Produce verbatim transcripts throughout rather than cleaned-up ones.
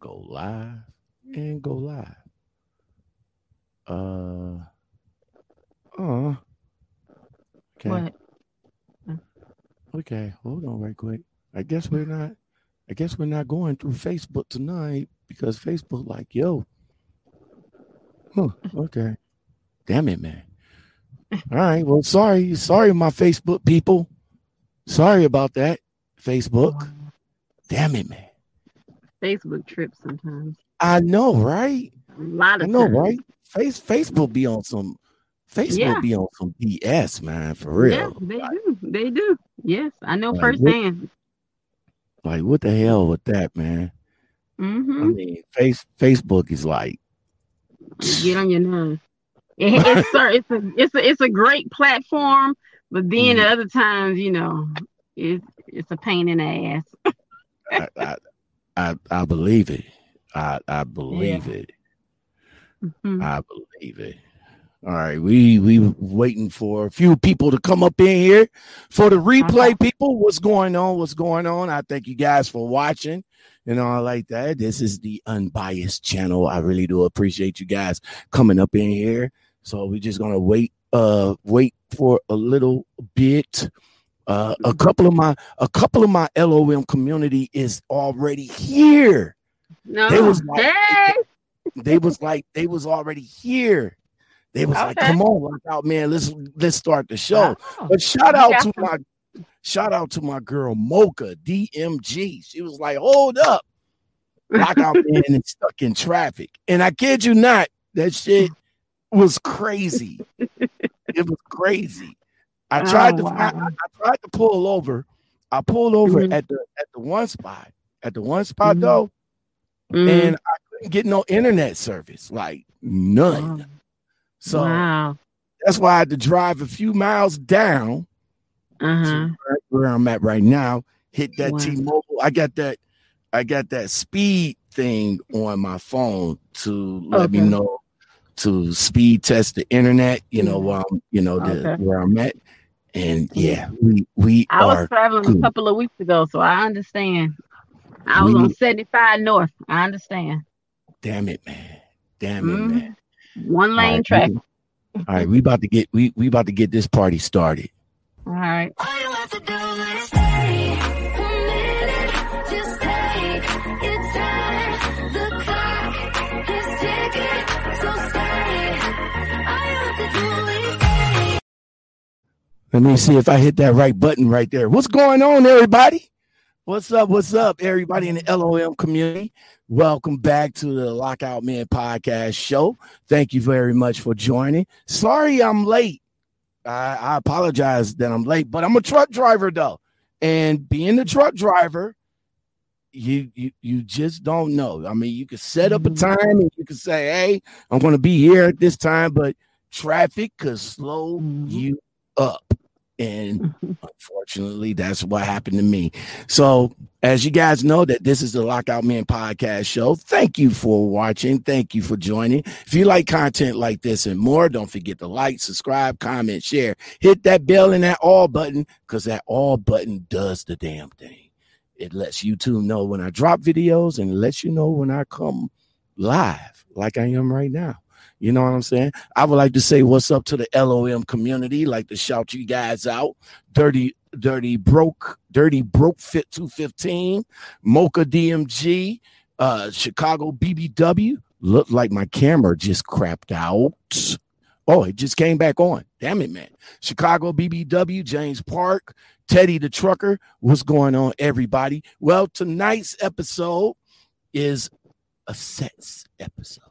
go live and go live. Uh, oh, okay. What? Okay, hold on right quick. I guess we're not, I guess we're not going through Facebook tonight because Facebook like, yo. Huh, okay. Damn it, man. All right, well, sorry. Sorry, my Facebook people. Sorry about that, Facebook. Damn it, man. Facebook trips sometimes. I know, right? A lot of I know, times. right? Face Facebook be on some Facebook yeah. be on some B S, man, for real. Yeah, they like, do. They do. Yes, I know like firsthand. What, like, what the hell with that, man? Mm-hmm. I mean, face Facebook is like get on your nerves. It, it's, it's a it's a it's a great platform, but then mm. at other times, you know, it's it's a pain in the ass. I, I, I I believe it. I I believe yeah. it. Mm-hmm. I believe it. All right, we we waiting for a few people to come up in here for the replay. Uh-huh. People, what's going on? What's going on? I thank you guys for watching and all like that. This is the Unbiased Channel. I really do appreciate you guys coming up in here. So we're just gonna wait, uh, wait for a little bit. Uh, a couple of my a couple of my L O M community is already here. No, they was like, hey. they, they was like they was already here. They was okay. like, come on, lock out, man. Let's let's start the show. Oh, but shout out yeah. to my shout out to my girl Mocha D M G. She was like, hold up, lock out, man, and stuck in traffic. And I kid you not, that shit was crazy. It was crazy. I tried oh, to wow. I, I tried to pull over. I pulled over mm-hmm. at the at the one spot. At the one spot mm-hmm. though, mm-hmm. and I couldn't get no internet service, like none. Wow. So wow. that's why I had to drive a few miles down uh-huh. to where I'm at right now. Hit that wow. T-Mobile. I got that. I got that speed thing on my phone to let okay. me know to speed test the internet. You know, while I'm, you know the, okay. where I'm at. And yeah, we we I are was traveling cool. a couple of weeks ago, so I understand. I was we, on seventy-five North. I understand. Damn it, man! Damn mm-hmm. it, man! One lane right, track. We, all right, we about to get we we about to get this party started. All right. All you have to do is stay a minute, just take your time. The clock is ticking, so stay. All you have to do is stay. Let me see if I hit that right button right there. What's going on, everybody? What's up? What's up, everybody in the L O M community? Welcome back to the Lockout Man Podcast Show. Thank you very much for joining. Sorry I'm late. I, I apologize that I'm late, but I'm a truck driver, though. And being a truck driver, you you, you just don't know. I mean, you can set up a time and you can say, hey, I'm going to be here at this time, but traffic could slow you up. And unfortunately, that's what happened to me. So as you guys know that this is the Lockout Men Podcast Show. Thank you for watching. Thank you for joining. If you like content like this and more, don't forget to like, subscribe, comment, share, hit that bell and that all button, because that all button does the damn thing. It lets YouTube know when I drop videos and lets you know when I come live like I am right now. You know what I'm saying? I would like to say what's up to the L O M community. Like to shout you guys out. Dirty, dirty broke, dirty broke fit two fifteen, Mocha D M G, uh, Chicago B B W. Looked like my camera just crapped out. Oh, it just came back on. Damn it, man. Chicago B B W, James Park, Teddy the Trucker. What's going on, everybody? Well, tonight's episode is a sex episode.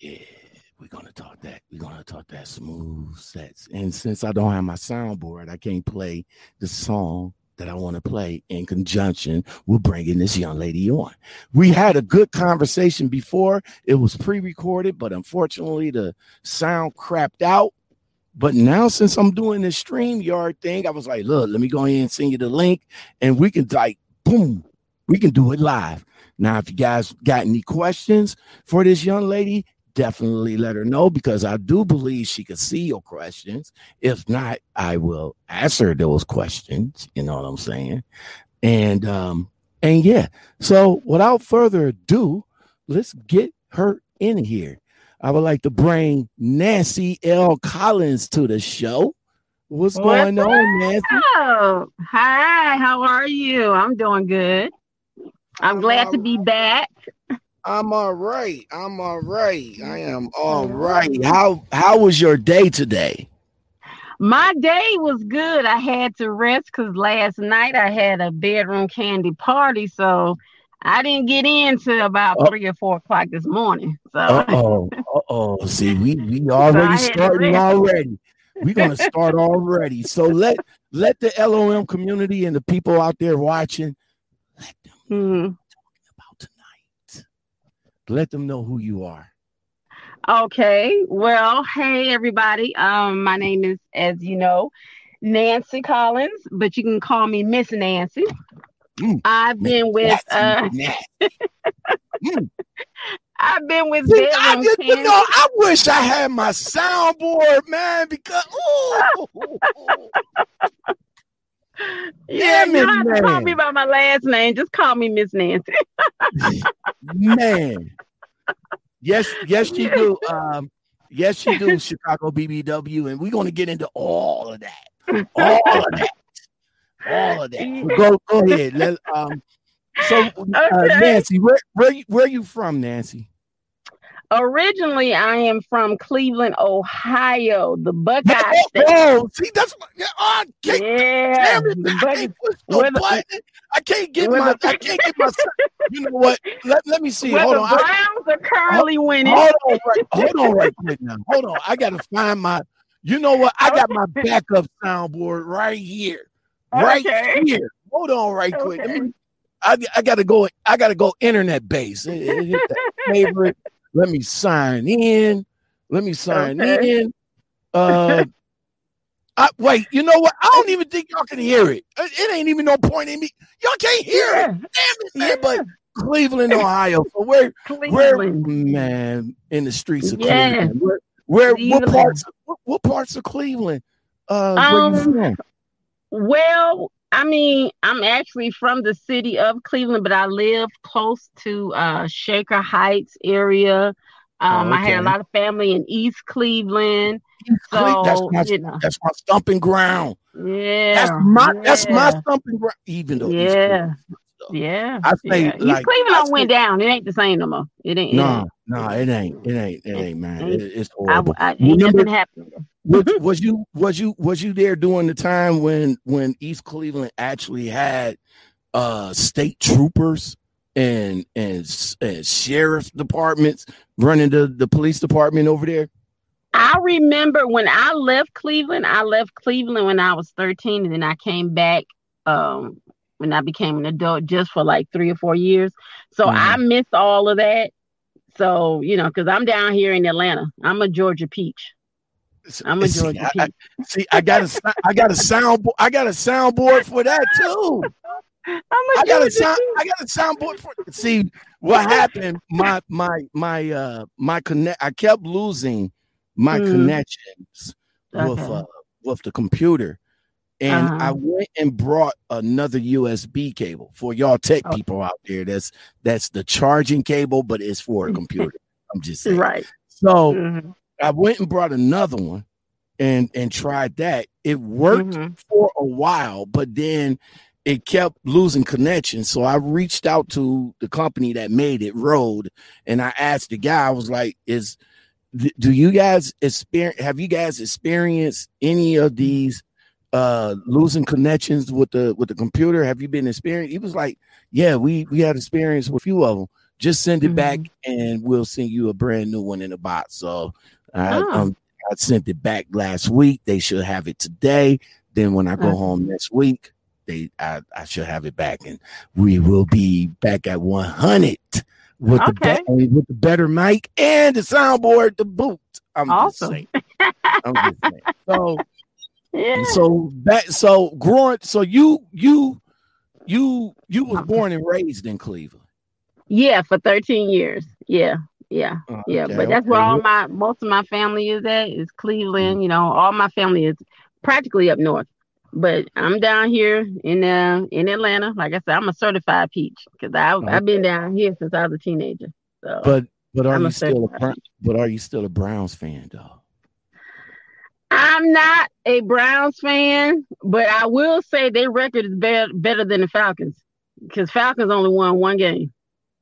Yeah, we're gonna talk that. We're gonna talk that smooth sets. And since I don't have my soundboard, I can't play the song that I want to play in conjunction with bringing this young lady on. We had a good conversation before. It was pre-recorded, but unfortunately the sound crapped out. But now since I'm doing this StreamYard thing, I was like, look, let me go ahead and send you the link, and we can like boom, we can do it live. Now, if you guys got any questions for this young lady, definitely let her know, because I do believe she could see your questions. If not, I will answer those questions. You know what I'm saying? And um, And yeah, so without further ado, let's get her in here. I would like to bring Nancy L Collins to the show. What's, What's going up? on, Nancy? Oh, hi, how are you? I'm doing good. I'm, I'm glad to be back. I'm all right. I'm all right. I am all right. How how was your day today? My day was good. I had to rest because last night I had a bedroom candy party, so I didn't get in till about oh. three or four o'clock this morning. So uh-oh. Uh-oh. See, we we already so starting already. We're gonna start already. So let let the L O M community and the people out there watching, let them mm-hmm. know about tonight. Let them know who you are. Okay. Well, hey everybody. Um, my name is, as you know, Nancy Collins, but you can call me Miss Nancy. Mm, I've been with uh mm. I've been with See, I just, you know, I wish I had my soundboard, man, because ooh, ooh, ooh. Yeah, you don't have to call me by my last name. Just call me Miss Nancy. Man. Yes, yes, she do. Um, yes, she do, Chicago B B W, and we're gonna get into all of that. All of that. All of that. Go go ahead. Let, um So, uh, okay. Nancy, where where you, where are you from, Nancy? Originally, I am from Cleveland, Ohio, the Buckeye oh, State. Oh, see, that's my, oh, yeah, the, the I, can't the, I can't get my, the, I can't get my. You know what? Let, let me see. Hold the on. The Browns I, are currently hold, winning. Hold on, right, hold on, right quick now. Hold on, I gotta find my. You know what? I got my backup soundboard right here, right okay. here. Hold on, right okay. quick. Let me, I, I gotta go. I gotta go internet based. Hit that favorite. Let me sign in. Let me sign okay. in. Uh, I, wait. You know what? I don't even think y'all can hear it. It ain't even no point in me. Y'all can't hear yeah. it. Damn it, man! Yeah. But Cleveland, Ohio. So where? Cleveland. Where, man? In the streets of yeah. Cleveland. Where? where what parts? What, what parts of Cleveland? Uh, um, where you from? Well. I mean, I'm actually from the city of Cleveland, but I live close to uh, Shaker Heights area. Um, oh, okay. I had a lot of family in East Cleveland. East so, that's, my, you know. that's my stomping ground. Yeah. That's my yeah. that's my stomping ground. Even though yeah. East yeah. I say yeah. like, East Cleveland I say, went down. It ain't the same no more. It ain't. No, nah, no, nah, it ain't. It ain't. It ain't, man. It, it's horrible. I, I, it never happened. Was, was you was you was you there during the time when when East Cleveland actually had uh, state troopers and, and and sheriff's departments running the, the police department over there? I remember when I left Cleveland. I left Cleveland when I was thirteen, and then I came back um, when I became an adult, just for like three or four years. So mm-hmm. I missed all of that. So you know, because I'm down here in Atlanta, I'm a Georgia peach. I'm a see, I, I, see, I got a, I got a soundboard. I got a soundboard for that too. I'm I got a sound. I got a soundboard for. See what happened? My, my, my, uh, my connect. I kept losing my mm. connections okay. with uh, with the computer, and uh-huh. I went and brought another U S B cable for y'all tech oh. people out there. That's that's the charging cable, but it's for a computer. I'm just saying. Right. So. Mm-hmm. I went and brought another one and, and tried that. It worked mm-hmm. for a while, but then it kept losing connection. So I reached out to the company that made it, Rode, and I asked the guy, I was like, is do you guys experience have you guys experienced any of these uh, losing connections with the with the computer? Have you been experienced? He was like, yeah, we we had experience with a few of them. Just send it mm-hmm. back and we'll send you a brand new one in the box. So I, oh. um, I sent it back last week. They should have it today. Then when I go okay. home next week, they I, I should have it back, and we will be back at one hundred with okay. the be- with the better mic and the soundboard to boot. I'm awesome. Just saying. I'm just saying. So yeah. so that so growing so you you you you was born and raised in Cleveland. Yeah, for thirteen years. Yeah. Yeah, okay, yeah, but that's okay. where all my most of my family is at is Cleveland. You know, all my family is practically up north. But I'm down here in uh, in Atlanta. Like I said, I'm a certified peach because I've okay. I've been down here since I was a teenager. So, but but are I'm you a still a Bra- but are you still a Browns fan though? I'm not a Browns fan, but I will say their record is better better than the Falcons because Falcons only won one game.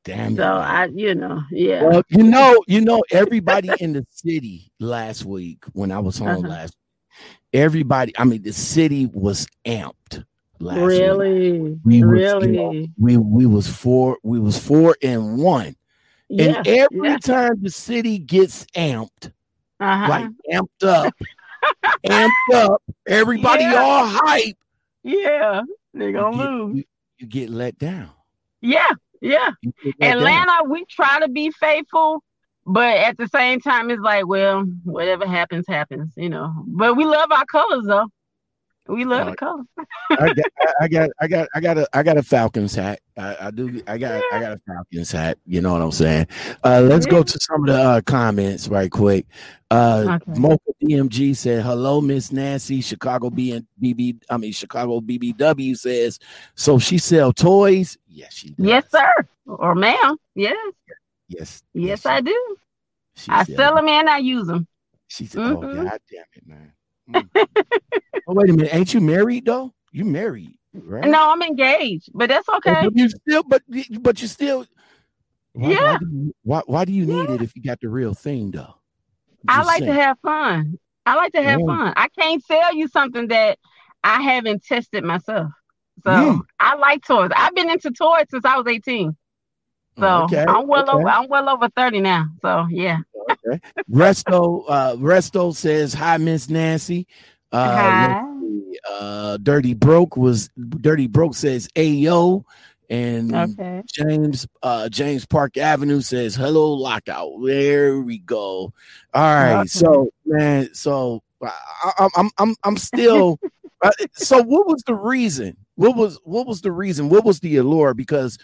Damn. So man. I, you know, yeah. Well, you know, you know, everybody in the city last week when I was home uh-huh. last. Everybody, I mean, the city was amped last really? week. We really, really, we we was four, we was four and one, yeah, and every yeah. time the city gets amped, uh-huh. like amped up, amped up, everybody yeah. all hype. Yeah, they're gonna you get, lose. You, you get let down. Yeah, yeah. Atlanta, down. We try to be faithful. But at the same time, it's like, well, whatever happens, happens, you know. But we love our colors, though. We love uh, the colors. I, got, I got, I got, I got a, I got a Falcons hat. I, I do. I got, yeah. I got a Falcons hat. You know what I'm saying? Uh, let's yeah. go to some of the uh, comments right quick. Uh, okay. Mocha D M G said, "Hello, Miss Nancy." Chicago B B, I mean Chicago B B W says, "So she sell toys?" Yes, she does. Yes, sir, or ma'am. Yes. Yes. Yes, she, I do. I sell them and I use them. She said, mm-hmm. "Oh God damn it, man!" Mm. Oh wait a minute, ain't you married though? You married, right? No, I'm engaged, but that's okay. But you still, but but you still. Why, yeah. Why do you, why, why do you need yeah. it if you got the real thing though? Just I like saying. to have fun. I like to have yeah. fun. I can't sell you something that I haven't tested myself. So yeah. I like toys. I've been into toys since I was eighteen. So okay, I'm well okay. over I'm well over thirty now. So yeah. Okay. Resto uh, Resto says hi, Miss Nancy. Uh, hi. uh Dirty Broke was Dirty Broke says Ayo, and okay. James uh, James Park Avenue says hello lockout. There we go. All right. Okay. So man, so I, I'm I'm I'm still. uh, so what was the reason? What was what was the reason? What was the allure? Because.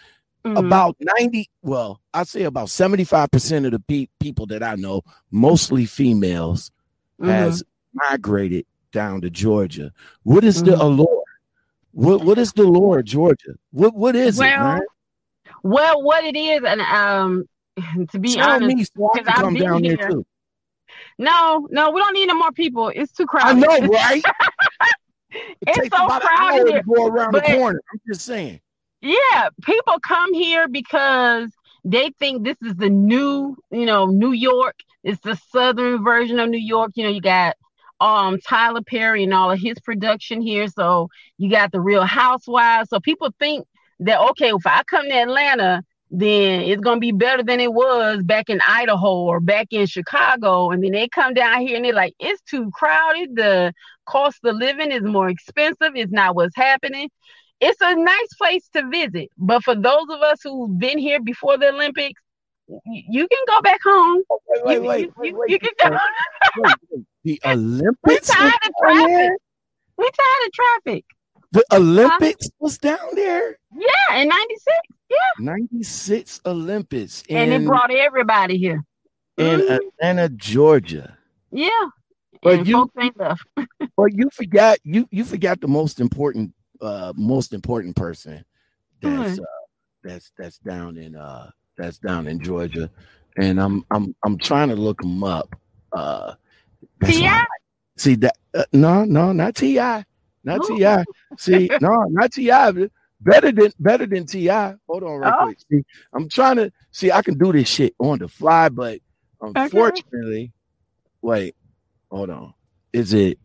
Mm-hmm. About ninety, well, I'd say about seventy-five percent of the pe- people that I know, mostly females, mm-hmm. has migrated down to Georgia. What is mm-hmm. the allure? What What is the allure of Georgia? What What is well, it, man? Well, what it is, and um, to be Tell honest, me so I can come down here. there too. No, no, we don't need no more people. It's too crowded. I know, right? it it's takes so about crowded an hour to go around but, the corner. I'm just saying. Yeah, people come here because they think this is the new, you know, New York. It's the southern version of New York. You know, you got um Tyler Perry and all of his production here. So you got the Real Housewives. So people think that, okay, if I come to Atlanta, then it's going to be better than it was back in Idaho or back in Chicago. And then they come down here and they're like, it's too crowded. The cost of living is more expensive. It's not what's happening. It's a nice place to visit, but for those of us who've been here before the Olympics, you, you can go back home. Wait, wait, wait, you, wait, you, wait, you wait, can go. Wait, wait. The Olympics? We're tired of traffic. We're tired of traffic. The Olympics uh, was down there? Yeah, in ninety-six. Yeah. ninety-six Olympics. In, and it brought everybody here. In mm-hmm. Atlanta, Georgia. Yeah. But and you, folks ain't left. But you forgot, you, you forgot the most important Uh, most important person that's uh, that's that's down in uh that's down in Georgia, and I'm I'm I'm trying to look him up. Uh, T I See that? Uh, no, no, not T I Not T I See, no, not T I Better than better than T I Hold on, right oh. quick. See, I'm trying to see. I can do this shit on the fly, but unfortunately, okay. wait, hold on. Is it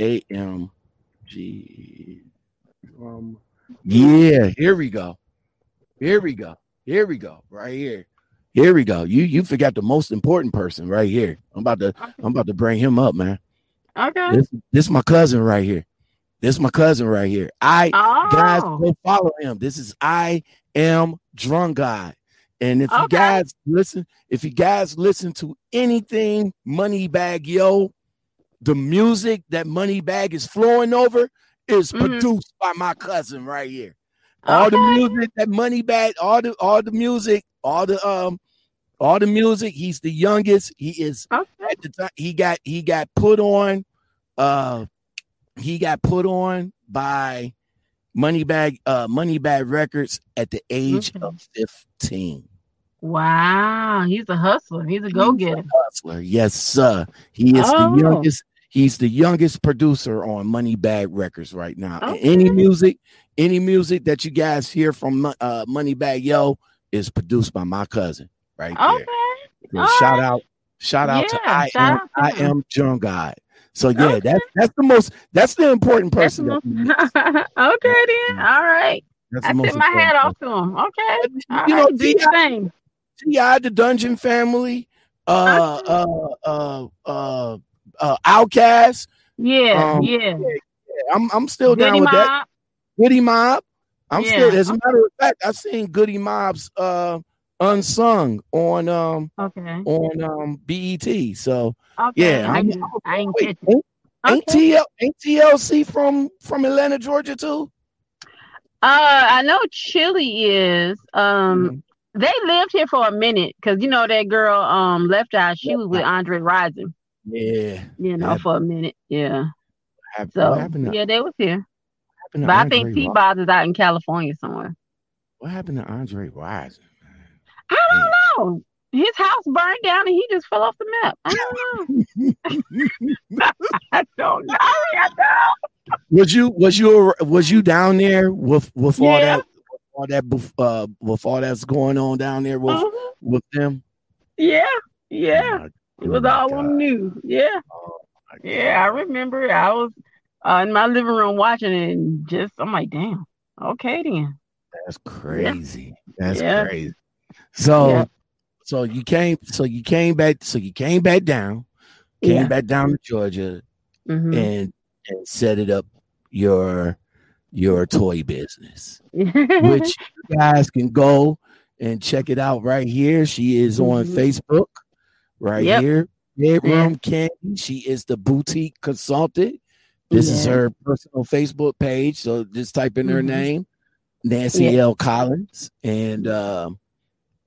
A M? Gee, um, yeah, here we go. Here we go. Here we go. Right here. Here we go. You you forgot the most important person right here. I'm about to okay. I'm about to bring him up, man. Okay. This this my cousin right here. This my cousin right here. I oh. guys go follow him. This is I Am Jungai. And if okay. you guys listen, if you guys listen to anything Moneybagg Yo, the music that Moneybagg is flowing over is mm-hmm. produced by my cousin right here. All okay. the music that Moneybagg, all the all the music, all the um, all the music. He's the youngest. He is okay. at the time. He got he got put on. Uh, he got put on by Moneybagg uh, Moneybagg Records at the age mm-hmm. of fifteen. Wow, he's a hustler. He's a go-getter. He's a hustler. Yes, sir. He is oh. the youngest. He's the youngest producer on Moneybagg Records right now. Okay. Any music, any music that you guys hear from uh, Moneybagg Yo is produced by my cousin right there. Okay. So shout right. out, shout out yeah, to I am, out I am Jungai. So yeah, okay. that's that's the most that's the important person. The most, okay, then. All right. That's I took my hat off to him. Okay. All you right. know, do thing. T I the Dungeon Family, uh, okay. uh, uh, uh, uh, Outcast. Yeah, um, yeah, yeah, yeah. I'm I'm still Goodie down with Mob. That. Goodie Mob. I'm yeah. still. As a matter of fact, I've seen Goodie Mob's uh Unsung on um okay. on um B E T. So okay. yeah, I'm, I ain't wait, catching. Ain't, okay. ain't T L C from from Atlanta, Georgia too? Uh, I know Chili is. Um, mm-hmm. They lived here for a minute because you know that girl, um, Left Eye. She was with Andre Rison. Yeah, you know, yeah. for a minute. Yeah. Have, so to, yeah, they was here. But I think T-Bob is out in California somewhere. What happened to Andre Rison? I don't yeah. know. His house burned down and he just fell off the map. I don't know. I don't know. I don't. Was you was you was you down there with with yeah. all that? All that, uh, with all that's going on down there with uh-huh. with them, yeah, yeah, oh it was all on the news, yeah, oh yeah. I remember I was uh, in my living room watching it, and just I'm like, damn, okay then. That's crazy. Yeah. That's yeah. crazy. So, yeah. so you came, so you came back, so you came back down, came yeah. back down to Georgia, mm-hmm. and and set it up your. your toy business, which you guys can go and check it out right here. She is on mm-hmm. Facebook right yep. here. Bedroom yeah. Candy. She is the boutique consultant. This yeah. is her personal Facebook page. So just type in her mm-hmm. name, Nancy yeah. L Collins. And, um,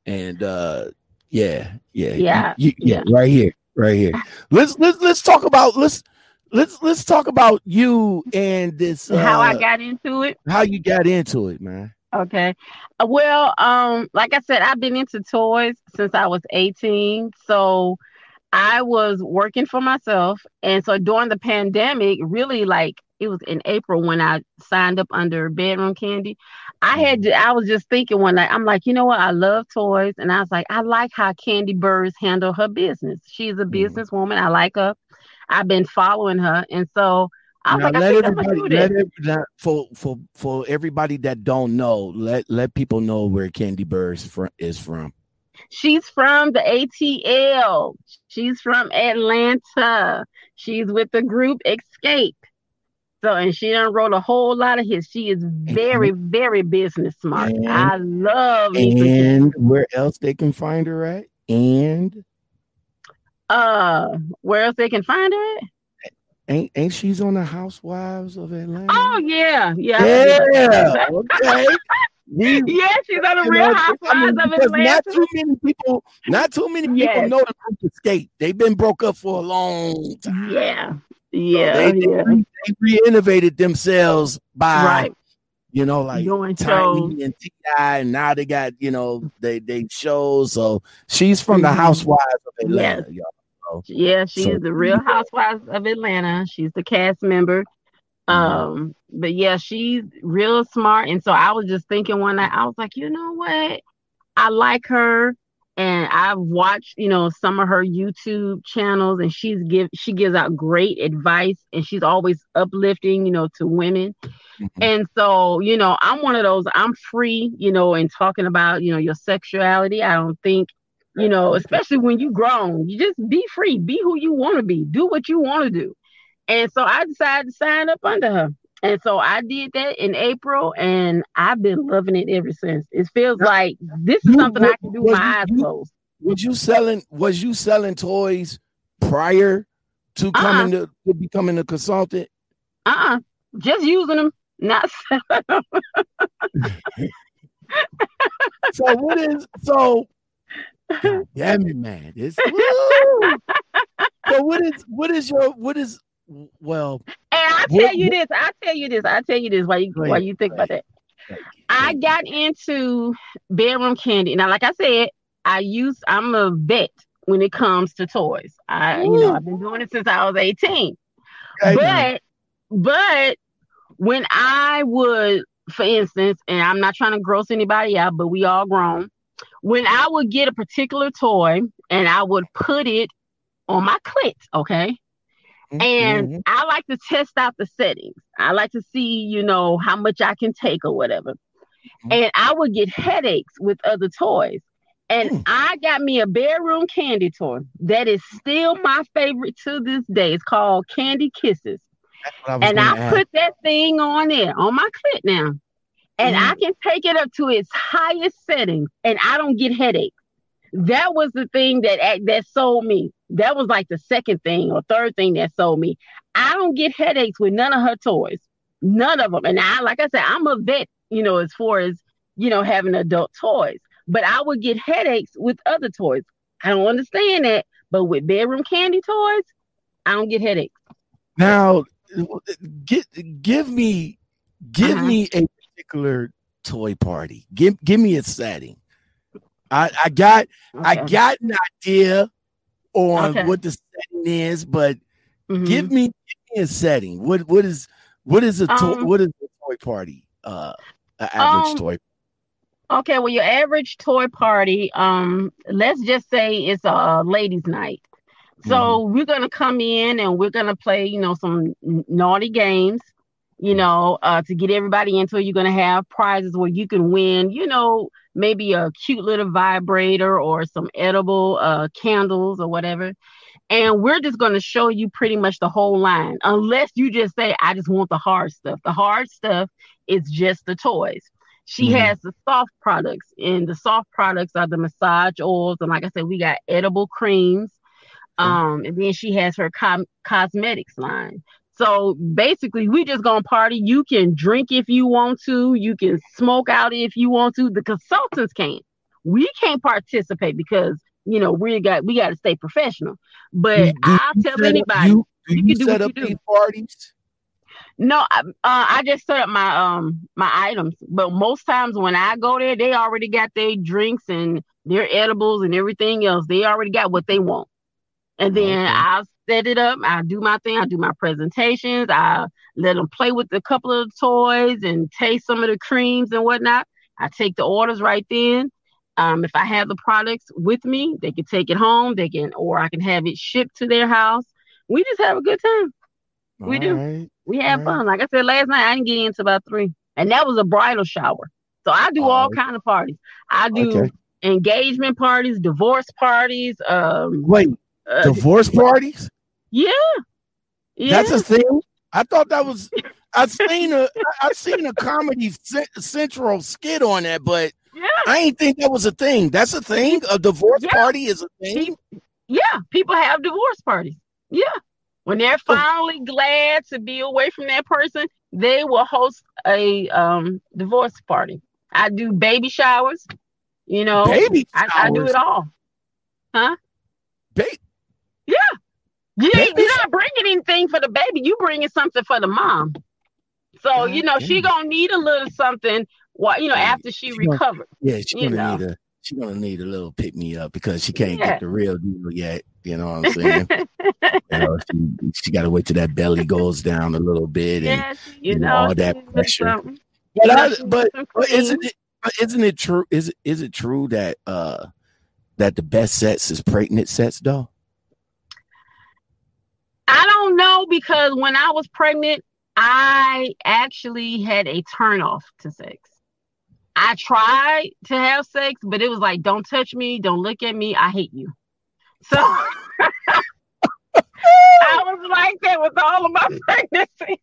and, uh, yeah, yeah, yeah, you, you, yeah, yeah, right here, right here. Let's, let's, let's talk about, let's, Let's let's talk about you and this. Uh, how I got into it. How you got into it, man. Okay. Well, um, like I said, I've been into toys since I was eighteen. So I was working for myself. And so during the pandemic, really like it was in April when I signed up under Bedroom Candy. I had to, I was just thinking one night, I'm like, you know what? I love toys. And I was like, I like how Kandi Burruss handle her business. She's a businesswoman. I like her. I've been following her, and so I was now like, I think I'm gonna do this. Let everybody, for for for everybody that don't know, let let people know where Kandi Burruss is from. She's from the A T L. She's from Atlanta. She's with the group Escape. So, and she done wrote a whole lot of hits. She is very, and, very business smart. And, I love. And where else they can find her at? And. Uh, where else they can find her? Ain't ain't she's on the Housewives of Atlanta? Oh yeah, yeah, yeah. Okay. We, yeah, she's on the Real Housewives I mean, of Atlanta. Not too many people, not too many people yes. know the group Escape. They've been broke up for a long time. Yeah, yeah, so they, yeah. They, they re-innovated themselves by, right. you know, like Tiny and T I, and now they got you know they they shows. So she's from the Housewives of Atlanta, yes. y'all. Yeah, she so, is the Real Housewives of Atlanta. She's the cast member. Um, but yeah, she's real smart. And so I was just thinking one night, I was like, you know what? I like her. And I've watched, you know, some of her YouTube channels, and she's give she gives out great advice, and she's always uplifting, you know, to women. Mm-hmm. And so, you know, I'm one of those, I'm free, you know, in talking about, you know, your sexuality. I don't think You know, especially when you grown, you just be free, be who you want to be, do what you want to do. And so I decided to sign up under her. And so I did that in April, and I've been loving it ever since. It feels like this is you, something what, I can do with my you, eyes closed. Was you selling was you selling toys prior to coming uh-uh. to, to becoming a consultant? Uh-uh. Just using them, not selling them. So what is so Yeah, man. It's woo. So what is what is your what is well? And I tell what, you this. I tell you this. I tell you this. While you while you think about that, I got into Bedroom Candy. Now, like I said, I use. I'm a vet when it comes to toys. I, you know, I've been doing it since I was eighteen. But, but when I would, for instance, and I'm not trying to gross anybody out, but we all grown. When I would get a particular toy and I would put it on my clit, okay? And mm-hmm. I like to test out the settings. I like to see, you know, how much I can take or whatever. Mm-hmm. And I would get headaches with other toys. And mm. I got me a Bedroom Candy toy that is still my favorite to this day. It's called Kandi Kisses. I and I add. put that thing on there, on my clit now. And mm. I can take it up to its highest setting, and I don't get headaches. That was the thing that that sold me. That was like the second thing or third thing that sold me. I don't get headaches with none of her toys, none of them. And I, like I said, I'm a vet, you know, as far as, you know, having adult toys. But I would get headaches with other toys. I don't understand that. But with Bedroom Candy toys, I don't get headaches. Now, get, give me give uh-huh. me a particular toy party. Give give me a setting. I, I got okay. I got an idea on okay. what the setting is, but mm-hmm. give me give me a setting. What what is what is a toy um, what is a toy party? Uh, an average um, toy party. Okay, well, your average toy party, um, let's just say it's a ladies' night. So mm-hmm. we're going to come in and we're going to play, you know, some naughty games, you know, uh, to get everybody into it. You're going to have prizes where you can win, you know, maybe a cute little vibrator or some edible uh, candles or whatever. And we're just going to show you pretty much the whole line, unless you just say, I just want the hard stuff. The hard stuff is just the toys. She mm-hmm. has the soft products, and the soft products are the massage oils. And like I said, we got edible creams. Mm-hmm. Um, and then she has her com- cosmetics line. So basically, we just going to party. You can drink if you want to. You can smoke out if you want to. The consultants can't. We can't participate because, you know, we got we got to stay professional. But do I'll tell anybody. You, do you, you can set do what up you do. These parties? No, I, uh, I just set up my um my items. But most times when I go there, they already got their drinks and their edibles and everything else. They already got what they want. And then okay. I set it up. I do my thing. I do my presentations. I let them play with a couple of toys and taste some of the creams and whatnot. I take the orders right then. Um, if I have the products with me, they can take it home. They can, or I can have it shipped to their house. We just have a good time. We All do. Right. We had fun. Like I said, last night I didn't get into about three. And that was a bridal shower. So I do all, all right. kind of parties. I do okay. engagement parties, divorce parties. Um, Wait, uh, divorce parties? Yeah. yeah. That's a thing? I thought that was, I've seen a, I've seen a Comedy Central skit on that, but yeah. I ain't think that was a thing. That's a thing? A divorce yeah. party is a thing? Yeah, people have divorce parties. Yeah. When they're finally glad to be away from that person, they will host a um, divorce party. I do baby showers, you know. Baby showers? I, I do it all. Huh? Baby? Yeah. You, baby you're not bringing anything for the baby. You bringing something for the mom. So, you know, she going to need a little something, while, you know, after she, she recovers. Gonna, yeah, she's going to need a She's going to need a little pick-me-up because she can't yeah. get the real deal yet. You know what I'm saying? You know, she she got to wait till that belly goes down a little bit and yes, you, you know, know all that pressure. But, I, but, but isn't it isn't it true? Is is it true that uh, that the best sets is pregnant sets though? I don't know because when I was pregnant, I actually had a turnoff to sex. I tried to have sex, but it was like, don't touch me. Don't look at me. I hate you. So I was like that with all of my pregnancy.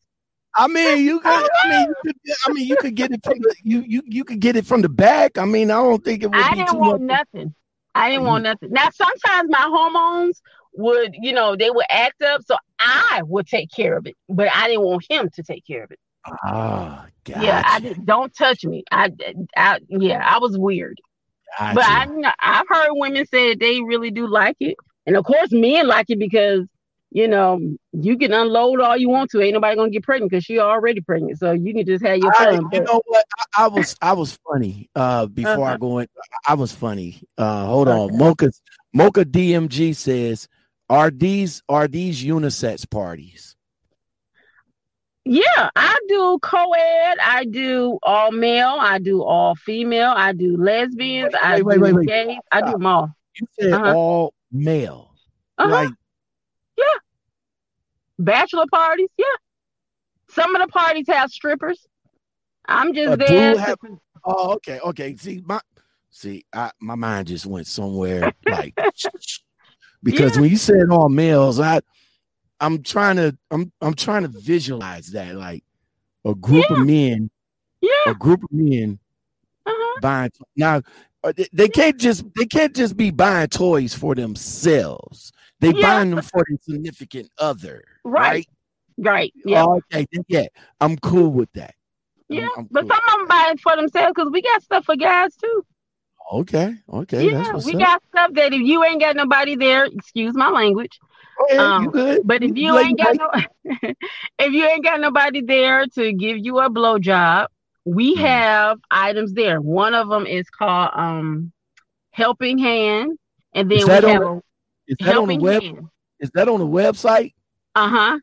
I mean, you could, I mean, you could, I mean, you could get it from the, you, you, you could get it from the back. I mean, I don't think it would I be didn't too want much. Nothing. I didn't mm-hmm. want nothing. Now, sometimes my hormones would, you know, they would act up. So I would take care of it, but I didn't want him to take care of it. Oh, gotcha. Yeah, I just, don't touch me. I, I, yeah, I was weird. Gotcha. But I, I've heard women say that they really do like it, and of course, men like it because you know, you can unload all you want to. Ain't nobody gonna get pregnant because she already pregnant. So you can just have your fun. You know what? I, I was I was funny uh, before uh-huh. I go in. I was funny. Uh, hold okay. on, Mocha Mocha D M G says, are these are these unisex parties? Yeah, I do co-ed. I do all male. I do all female. I do lesbians. Wait, I wait, do wait, wait, gays. Wait. I do them all. You said uh-huh. all male. Uh-huh. Like, yeah. Bachelor parties, yeah. Some of the parties have strippers. I'm just there. Have, to, oh, okay, okay. See, my see, I, my mind just went somewhere like because yeah. when you said all males, I I'm trying to I'm I'm trying to visualize that like a group yeah. of men, yeah, a group of men uh-huh. buying now. They, they can't just they can't just be buying toys for themselves. They yeah. buying them for their significant other. Right. Right. right. Yeah. Okay. Yeah. I'm cool with that. Yeah. I'm, I'm but cool some of them buy it for themselves because we got stuff for guys too. Okay. Okay. Yeah. That's what's we up. Got stuff that if you ain't got nobody there, excuse my language. Okay, um, you good. But if you, you ain't got right? no if you ain't got nobody there to give you a blowjob, we have items there. One of them is called um, Helping Hand, and then we have on, is that Helping on the web? Hand. Is that on the website? Uh huh.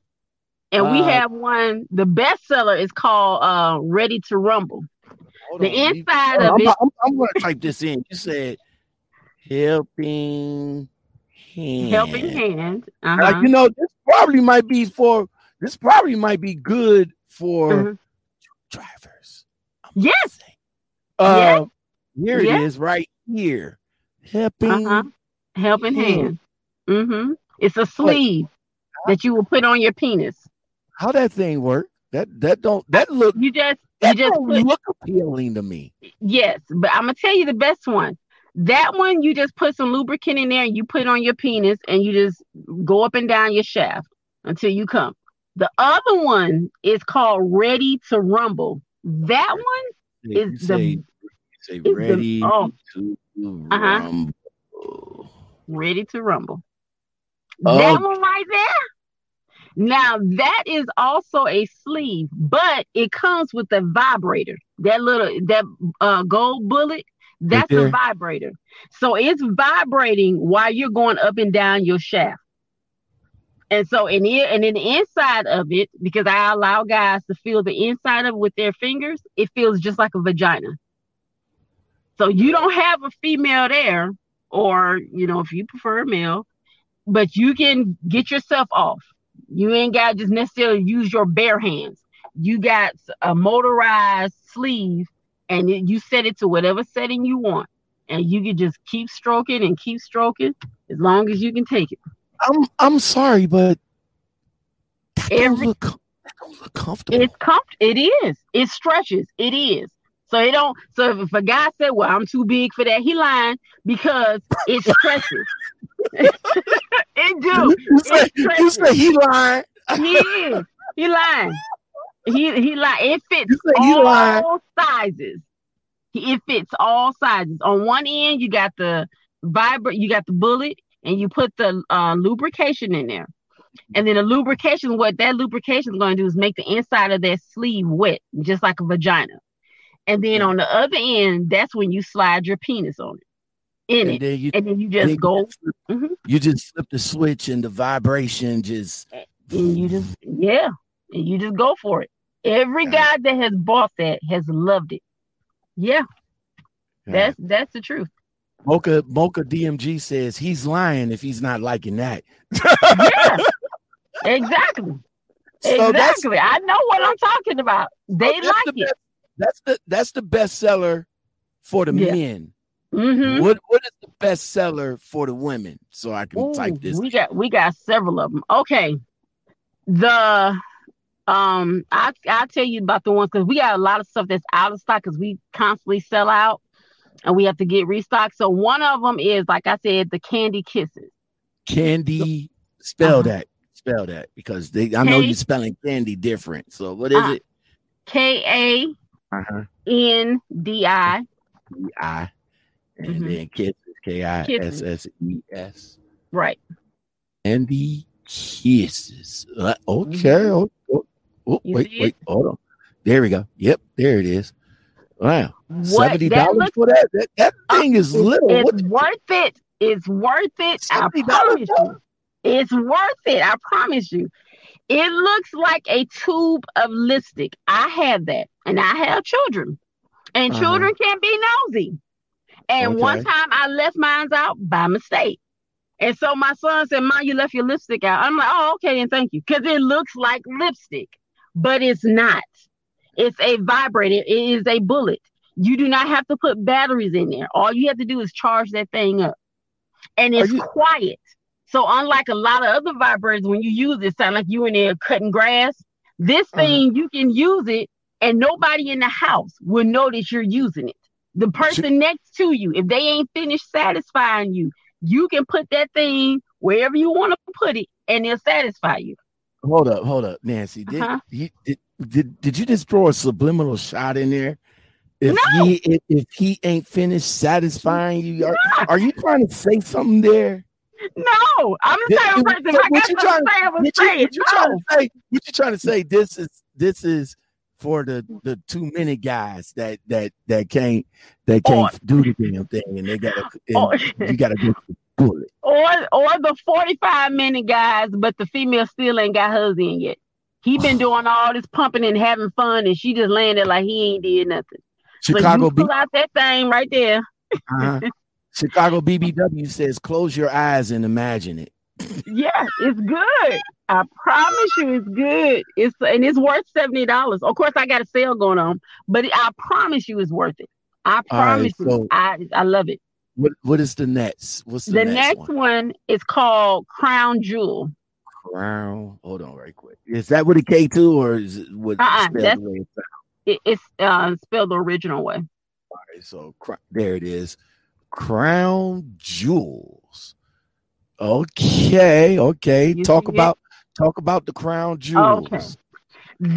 And uh, we have one. The bestseller is called uh, Ready to Rumble. The on, inside me. of I'm, it. I'm, I'm going to type this in. You said Helping Hand. Helping Hand. Uh-huh. Like, you know, this probably might be for. This probably might be good for mm-hmm. drivers. Yes. Uh, yes. Here it yes. is right here. Helping uh-huh. Helping hand. hand. Mm-hmm. It's a sleeve Wait. that you will put on your penis. How that thing work? That that don't that look you just that you just put, look appealing to me. Yes, but I'm gonna tell you the best one. That one you just put some lubricant in there and you put it on your penis and you just go up and down your shaft until you come. The other one is called Ready to Rumble. That one is say, the you say is ready the, oh. to rumble. Uh-huh. Ready to rumble. Oh. That one right there. Now that is also a sleeve, but it comes with a vibrator. That little that uh, gold bullet. That's right a vibrator. So it's vibrating while you're going up and down your shaft. And so, in here, and in the inside of it, because I allow guys to feel the inside of it with their fingers, it feels just like a vagina. So you don't have a female there, or, you know, if you prefer a male, but you can get yourself off. You ain't got to just necessarily use your bare hands. You got a motorized sleeve, and it, you set it to whatever setting you want. And you can just keep stroking and keep stroking as long as you can take it. I'm I'm sorry, but that don't, Every, look, that don't look comfortable. It's comfortable. It is. It stretches. It is. So it don't. So if, if a guy said, "Well, I'm too big for that," he lying because it stretches. it do. You say, you say he lying. He is. He lying. He he lying. It fits all lying. sizes. It fits all sizes. On one end, you got the vibrate. You got the bullet. And you put the uh, lubrication in there. And then the lubrication, what that lubrication is going to do is make the inside of that sleeve wet, just like a vagina. And then on the other end, that's when you slide your penis on it. In and it. Then you, and then you just then go. You just, flip, mm-hmm. you just flip the switch and the vibration just. And you just, yeah. And you just go for it. Every guy that has bought that has loved it. Yeah. That's, that's the truth. Mocha Mocha D M G says he's lying if he's not liking that. yeah, exactly. So exactly. I know what I'm talking about. They oh, like the it. Best, that's the that's the best seller for the yeah. men. Mm-hmm. What what is the best seller for the women? So I can Ooh, type this. We got we got several of them. Okay. The um I I'll tell you about the ones because we got a lot of stuff that's out of stock because we constantly sell out. And we have to get restocked. So one of them is, like I said, the Kandi Kisses. Kandi, spell uh-huh. that. Spell that because they. I K- know you're spelling candy different. So what is uh, it? K A N D I D I And mm-hmm. then kisses. K I S S E S Right. Kandi kisses. Uh, okay. Oh, oh, oh, wait, wait. Hold on. There we go. Yep. There it is. Wow. What? seventy dollars that looks, for that? That, that thing is little. It's worth it. It's worth it. I promise you. It's worth it. I promise you. It looks like a tube of lipstick. I have that. And I have children. And uh-huh. children can be nosy. And okay. one time I left mine out by mistake. And so my son said, "Mom, you left your lipstick out." I'm like, "Oh, okay, and thank you." Because it looks like lipstick, but it's not. It's a vibrator. It is a bullet. You do not have to put batteries in there. All you have to do is charge that thing up. And it's you- quiet. So unlike a lot of other vibrators, when you use it, it sounds like you in there cutting grass. This thing, uh-huh. you can use it, and nobody in the house will notice you're using it. The person she- next to you, if they ain't finished satisfying you, you can put that thing wherever you want to put it, and it'll satisfy you. Hold up, hold up, Nancy. Did uh-huh. you, did, did did you just throw a subliminal shot in there? If no. he if, if he ain't finished satisfying you, are, no. are you trying to say something there? No, I'm the same person. I got something to say. I was saying. What you trying to say? This is this is for the, the two minute guys that that that can't that can't or, do the damn thing, and they gotta and or, you gotta do the bullet. Or or the forty five minute guys, but the female still ain't got hers in yet. He been doing all this pumping and having fun, and she just landed like he ain't did nothing. Chicago, so you pull out that thing right there. Uh-huh. Chicago B B W says, "Close your eyes and imagine it." Yeah, it's good. I promise you, it's good. It's and it's worth seventy dollars. Of course, I got a sale going on, but I promise you, it's worth it. I promise right, so you, I I love it. What What is the next? What's the, the next, next one? one is called Crown Jewel. Crown. Hold on, right quick. Is that with a K two or is it what? Uh-uh, that's, the way it's it, it's uh, spelled the original way. All right, so there it is. Crown Jewels. Okay, okay. You talk about it? talk about the Crown Jewels. Okay.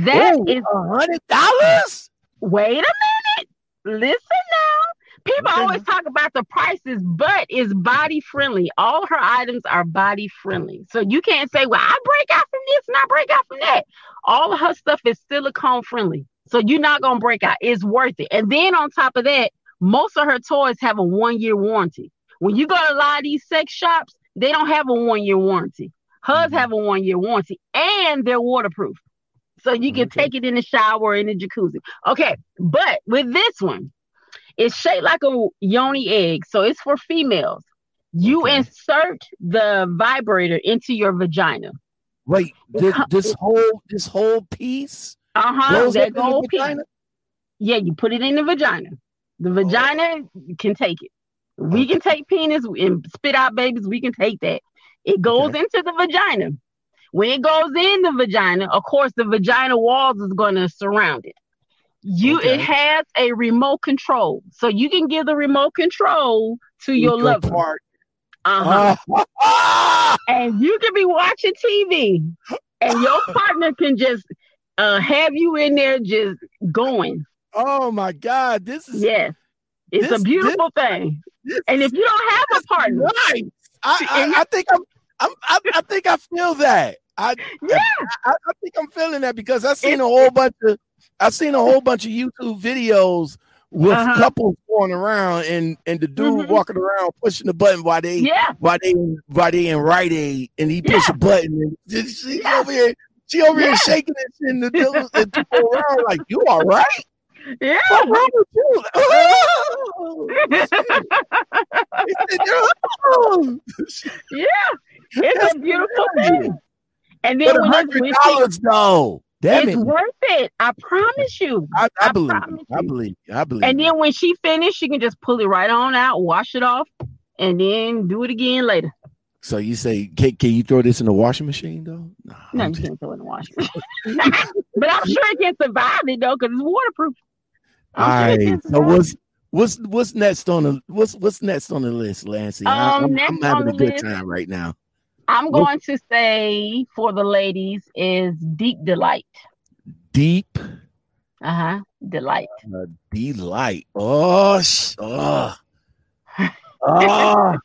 That Ooh, is one hundred dollars? Wait a minute. Listen now. People okay. always talk about the prices, but it's body friendly. All her items are body friendly. So you can't say, "Well, I break out from this and I break out from that." All of her stuff is silicone friendly. So you're not going to break out. It's worth it. And then on top of that, most of her toys have a one-year warranty. When you go to a lot of these sex shops, they don't have a one-year warranty. Hers have a one-year warranty, and they're waterproof. So you can okay. take it in the shower or in the jacuzzi. Okay, but with this one, it's shaped like a yoni egg, so it's for females. You okay. insert the vibrator into your vagina. Wait, this, this whole this whole piece? Uh-huh, that whole piece. Yeah, you put it in the vagina. The vagina oh. can take it. We can take penis and spit out babies. We can take that. It goes okay. into the vagina. When it goes in the vagina, of course, the vagina walls is going to surround it. You, okay. It has a remote control. So you can give the remote control to you your lover. Part. Uh-huh. Uh-huh. And you can be watching T V. And your partner can just uh, have you in there just going. Oh my God! This is yes. It's this, a beautiful this, thing. This, and if you don't have a partner, right? I, I, I think I'm, I'm I, I think I feel that. I yeah. I, I think I'm feeling that because I've seen it's, a whole bunch of I've seen a whole bunch of YouTube videos with uh-huh. couples going around and, and the dude mm-hmm. walking around pushing the button while they yeah. while they while they in Rite Aid and he push yeah. a button and she's yeah. over here she over yeah. here shaking it and the dude and people around like, "You all right? Yeah, what's wrong with you?" Oh, yeah, it's That's a beautiful crazy. thing. And then when hundred dollars though, damn it's it. worth it. I promise you. I, I, I believe. Promise you. I believe. I believe. And then when she finished, she can just pull it right on out, wash it off, and then do it again later. So you say, can, can you throw this in the washing machine though? No, no you just... can't throw it in the washing machine. But I'm sure it can survive it though, because it's waterproof. All right. So what's what's what's next on the what's what's next on the list, Lancy? Um, I, I'm, I'm having a good list, time right now. I'm going what? to say for the ladies is Deep Delight. Deep. Uh huh. Delight. Uh, delight. Oh. Sh- oh. oh.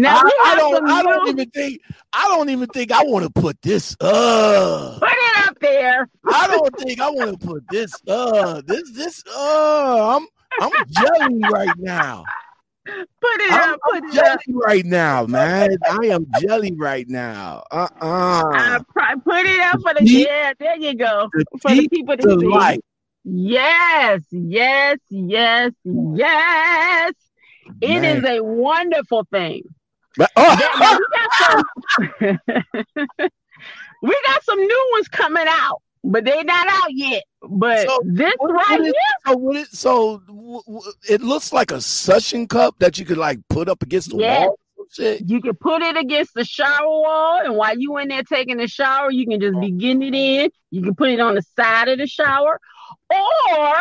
Now I, I don't. I don't even think. I don't even think I want to put this up. Put it up there. I don't think I want to put this up. This. This. Uh, I'm. I'm jelly right now. Put it I'm, up. Put I'm it jelly up. right now, man. I am jelly right now. Uh uh-uh. uh. Put it up for the yeah. There you go. The for the people to see. Life. Yes, yes, yes, yes. It man. is a wonderful thing. But, oh. that, we, got some, we got some new ones coming out, but they're not out yet. But so this what, right what is, here. So, it, so w- w- it looks like a suction cup that you could like put up against the yes. wall. Shit. You can put it against the shower wall, and while you in there taking the shower, you can just be getting it in. You can put it on the side of the shower. Or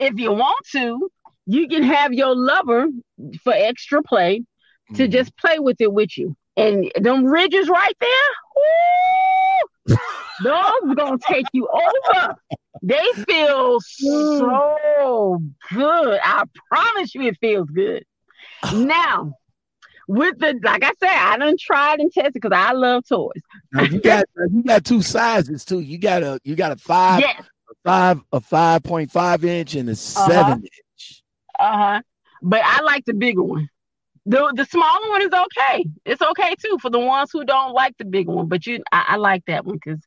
if you want to, you can have your lover for extra play to mm. just play with it with you. And them ridges right there, woo, those are going to take you over. They feel so good. I promise you it feels good. Now, with the, like I said, I done tried and tested because I love toys. Now you got you got two sizes too. You got a you got a five, yes. a five, a five point five inch and a uh-huh. seven inch. Uh huh. But I like the bigger one. the The smaller one is okay. It's okay too for the ones who don't like the big one. But you, I, I like that one because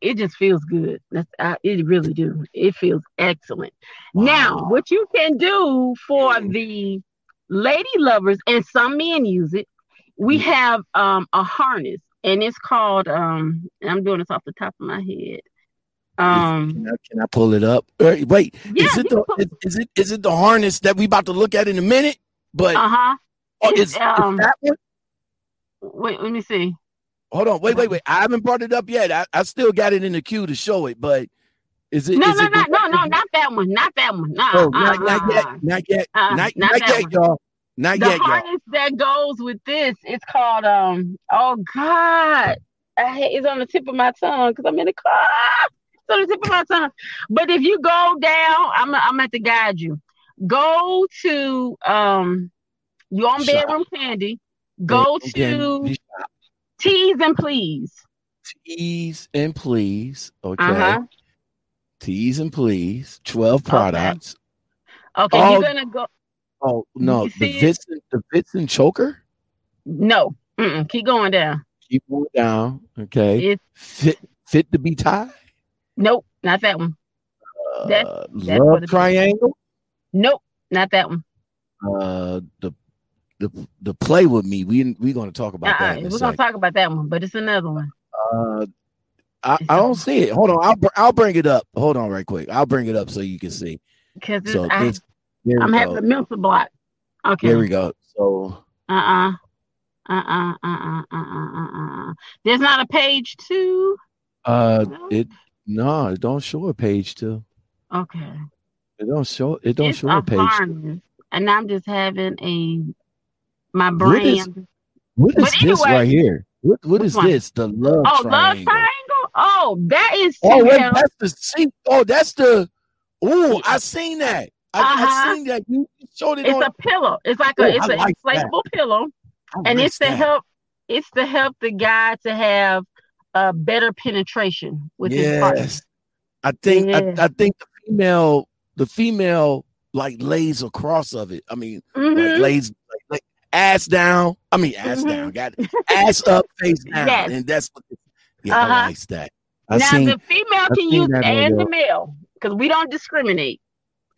it just feels good. That's, I, it really do. It feels excellent. Wow. Now, what you can do for the lady lovers, and some men use it, we have um a harness, and it's called um I'm doing this off the top of my head. Um can I, can I pull it up? Wait, yeah, is it the is, is it is it the harness that we about to look at in a minute? But uh-huh. oh, is, um, is that one? Wait, let me see. Hold on, wait, wait, wait. I haven't brought it up yet. I, I still got it in the queue to show it, but Is it, no, is no, it no, no, no, not that one, not that one. No, oh, not, uh, not yet, not yet, uh, not, not, not yet, one. y'all. Not the yet, y'all. The harness that goes with this, it's called, um. oh, God. I, it's on the tip of my tongue because I'm in the car. It's on the tip of my tongue. But if you go down, I'm I'm going to guide you. Go to, um, you're on Bedroom Candy. Go yeah, to yeah. Tease and Please. Tease and Please, okay. Uh-huh. Tease and Please, twelve products. Okay, okay you're gonna go. Oh no, the Vixen, the Vixen choker. No, Mm-mm. keep going down. Keep going down. Okay, it's... fit fit to be tied. Nope, not that one. Uh, that's, that's love triangle. Be. Nope, not that one. Uh, the the the play with me. We we gonna talk about uh-uh. that. We're gonna talk about that one, but it's another one. Uh. I, I don't see it. Hold on. I'll I'll bring it up. Hold on right quick. I'll bring it up so you can see. Because so I'm go. having a mental block. Okay. Here we go. So. Uh-uh. Uh-uh. Uh-uh. Uh-uh. Uh-uh. There's not a page two? Uh, no? it No, it don't show a page two. Okay. It don't show, it don't it's show a, a page two. And I'm just having a, my brain. What is, what is anyway, this right here? What What is one? this? The love oh, triangle. Love triangle? Oh, that is. Oh, wait, that's the seat. Oh, that's the. Oh, I seen that. I, uh-huh. I seen that. You showed it. It's on. a pillow. It's like a. Oh, it's I an like inflatable that. pillow, I and like it's that. to help. It's to help the guy to have a better penetration with yes. his partner. I think. Yeah. I, I think the female. The female like lays across of it. I mean, mm-hmm. like lays like, like ass down. I mean, ass mm-hmm. down. Got it. Ass up, face down, yes. and that's what. It, Yeah, uh-huh. I like that. I now, seen, the female I can use it and the male because we don't discriminate.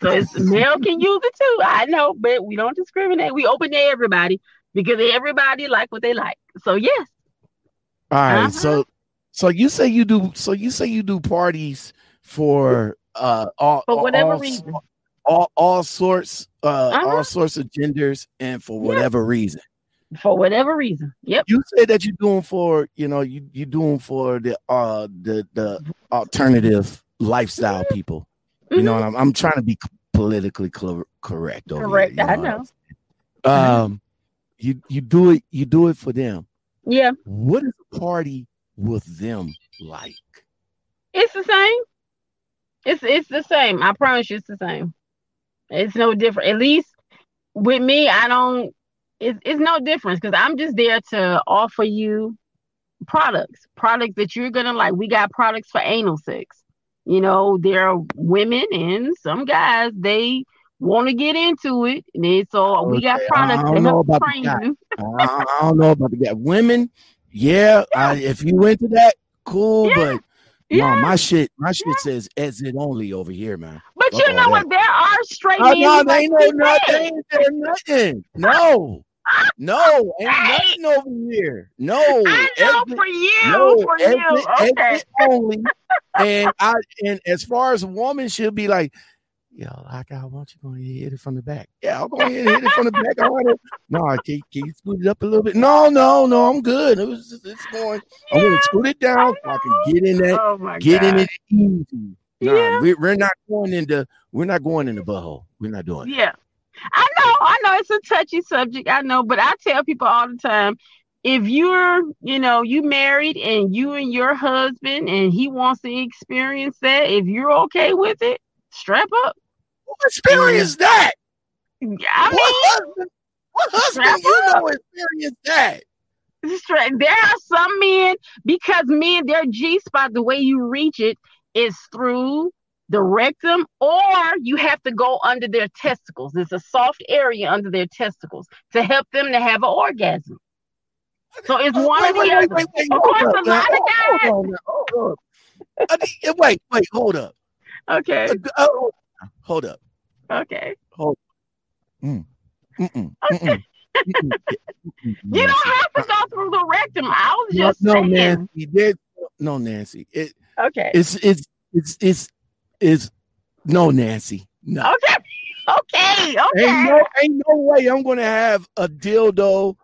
So it's the male can use it too. I know, but we don't discriminate. We open to everybody because everybody like what they like. So yes. All right. Uh-huh. So, so you say you do. So you say you do parties for uh all for whatever all, reason, all all sorts, uh, uh-huh. all sorts of genders, and for whatever yeah. reason. For whatever reason, yep. You said that you're doing for, you know, you you doing for the uh the the alternative lifestyle mm-hmm. people. You mm-hmm. know, and I'm I'm trying to be politically cl- correct. Over correct, here, you know I know. I um, you you do it you do it for them. Yeah. What is a party with them like? It's the same. It's it's the same. I promise you, it's the same. It's no different. At least with me, I don't. it's, it's no difference, because I'm just there to offer you products, products that you're going to like. We got products for anal sex. You know, there are women and some guys, they want to get into it. And then, so we got products to help train you. I don't know about the guy. Women, yeah, yeah. I, if you into that, cool, yeah. but yeah. no, my shit, my shit yeah. says exit only over here, man. But you Uh-oh, know what? There are straight men. No, they ain't no nothing. They're nothing. No. No, ain't right. nothing over here. No, I know exit, for you, no, for exit, you. Okay. Exit only. and I and as far as a woman, she'll be like, "Yo, like I want you going to hit it from the back." Yeah, I'll go ahead and hit it from the back. I want it. No, I can, can you scoot it up a little bit? No, no, no, I'm good. It was just, it's going. Yeah, I'm going to scoot it down so I can get in that. Oh my get God. in it easy. No, yeah. we, we're not going into. We're not going in the butthole. We're not doing. Yeah. That. I know, I know it's a touchy subject, I know, but I tell people all the time, if you're, you know, you married and you and your husband and he wants to experience that, if you're okay with it, strap up. What experience that? I mean, what husband, what husband you know experience that? There are some men, because men, their G-spot, the way you reach it is through the rectum, or you have to go under their testicles. There's a soft area under their testicles to help them to have an orgasm. So it's oh, one wait, of the wait, other. Wait, wait, wait, of course, up, a lot of guys. Hold on, hold on. I mean, wait, wait, hold up. Okay. Uh, oh, hold up. Okay. Hold. Mm. Mm-mm. Okay. Mm-mm. You don't have to go through the rectum. I was just no, saying. No, Nancy. Did. No, Nancy. It. Okay. It's it's it's it's. Is no Nancy. No. Okay. Okay. Okay. Ain't no, ain't no way I'm gonna have a dildo,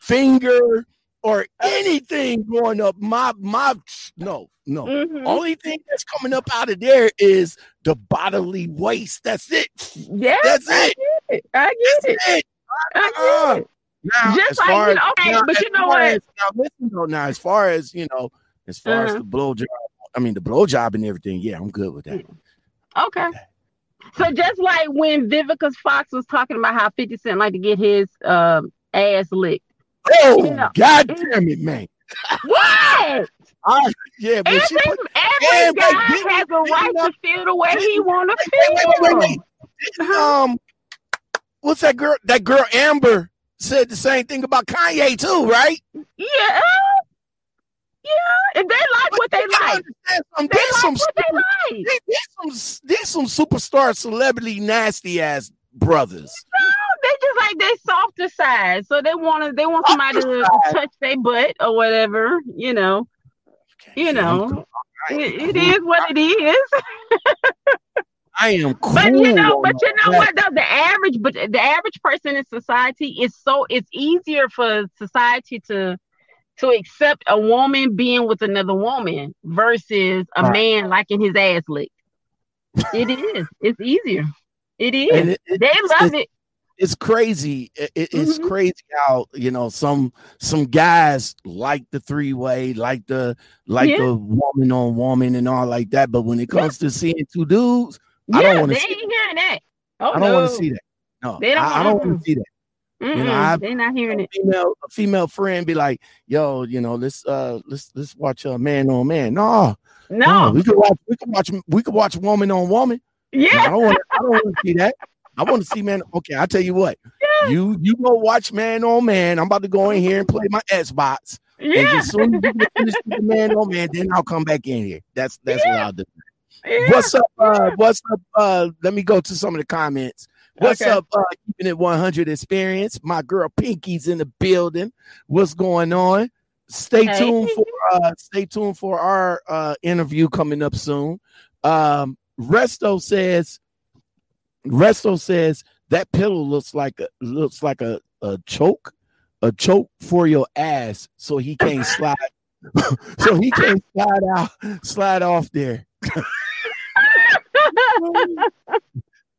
finger, or anything going up my my. No, no. Mm-hmm. Only thing that's coming up out of there is the bodily waste. That's it. Yeah. That's it. I get it. I get it. it. I get it. Now, just like you know, okay, now, but you know what? As, now listen though. Now, as far as you know, as far uh-huh. as the blowjob. I mean, the blowjob and everything. Yeah, I'm good with that. Okay. okay. So just like when Vivica Fox was talking about how fifty cent like to get his um, ass licked. Oh, you know, God damn it, man. What? I, yeah, but every she put, every guy has a right to feel the way he want to feel. Wait, wait, wait, wait. Um, what's that girl? That girl Amber said the same thing about Kanye too, right? Yeah. Yeah, and they like but what they like. Some, they like some what super, they like. They, they some, they some superstar celebrity nasty ass brothers. No, they just like they softer side, so they want to. They want somebody to touch their butt or whatever. You know, okay, you know, it, it is what it is. I am cool. But you know, but you know what though? The average, but the average person in society is so it's easier for society to. to accept a woman being with another woman versus a right. man liking his ass lick. It is. It's easier. It is. It, it, they love it. it. It's crazy. It, it's mm-hmm. crazy how, you know, some some guys like the three-way, like the like yeah. the woman on woman and all like that. But when it comes yeah. to seeing two dudes, yeah, I don't want to see that. They ain't hearing that. Oh, I don't no. want to see that. No, they don't I, I don't want to see that. Mm-mm, you know, I, they're not hearing it. Female, a female friend be like, "Yo, you know, let's uh, let's let's watch a uh, man on man." No, no, no, we could watch, we could watch, we could watch woman on woman. Yeah, no, I don't want, I don't want to see that. I want to see man. Okay, I tell you what, yeah. you you go watch man on man. I'm about to go in here and play my Xbox. Yeah, and as soon as you finish with the man on man, then I'll come back in here. That's that's yeah. what I'll do. Yeah. What's up? Uh, what's up? Uh, let me go to some of the comments. What's okay. up, uh, Keeping It one hundred Experience? My girl Pinky's in the building. What's going on? Stay hey. tuned for uh, stay tuned for our uh, interview coming up soon. Um, Resto says, Resto says that pillow looks like a looks like a, a choke, a choke for your ass, so he can't slide, so he can't slide out, slide off there.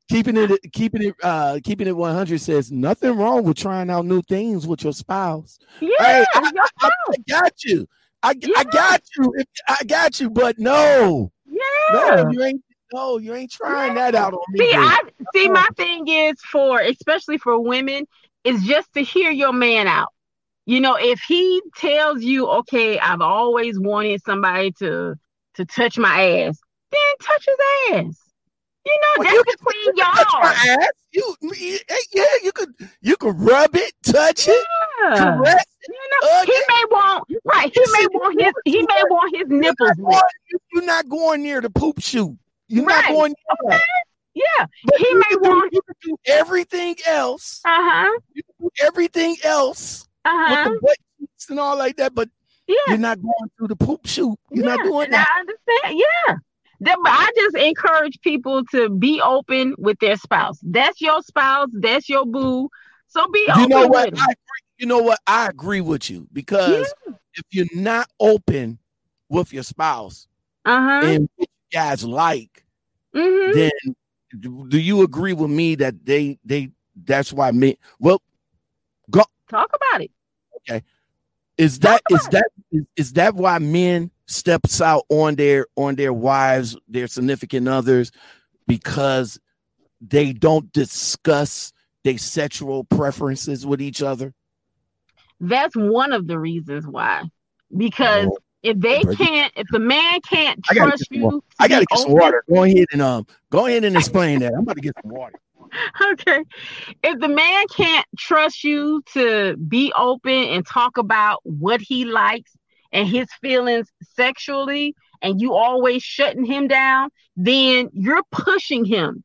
Keeping it, keeping it, uh, keeping it one hundred says nothing wrong with trying out new things with your spouse. Yeah, hey, I, your I, I got you. I, yeah. I got you. I got you. But no, yeah, no, you ain't. No, you ain't trying yeah. that out on me. See, I, see, my thing is for especially for women is just to hear your man out. You know, if he tells you, okay, I've always wanted somebody to to touch my ass, then touch his ass. You know, well, that's between y'all. Touch my ass. You, you, yeah, you could you could rub it, touch yeah. it, correct. You know, uh, he yeah. may want right. He you may see, want his he may want his nipples. Not going, you're not going near the poop shoot. You're right. not going near. Okay. Yeah, but he may want you to do everything else. Uh huh. You do everything else uh-huh. with the butt cheeks and all like that, but yeah. you're not going through the poop shoot. You're yeah. not doing and that. I understand. Yeah. But I just encourage people to be open with their spouse. That's your spouse. That's your boo. So be you open. Know what? With I, you know what? I agree with you because yeah. if you're not open with your spouse uh-huh. and what you guys like, mm-hmm. then do you agree with me that they they that's why men? Well, go talk about it. Okay, is that is that is, is that why men steps out on their on their wives, their significant others, because they don't discuss their sexual preferences with each other? That's one of the reasons why. Because oh, if they can't, if the man can't trust you, I gotta get some water. Go ahead and um, go ahead and explain that. I'm about to get some water. Okay. If the man can't trust you to be open and talk about what he likes and his feelings sexually, and you always shutting him down, then you're pushing him.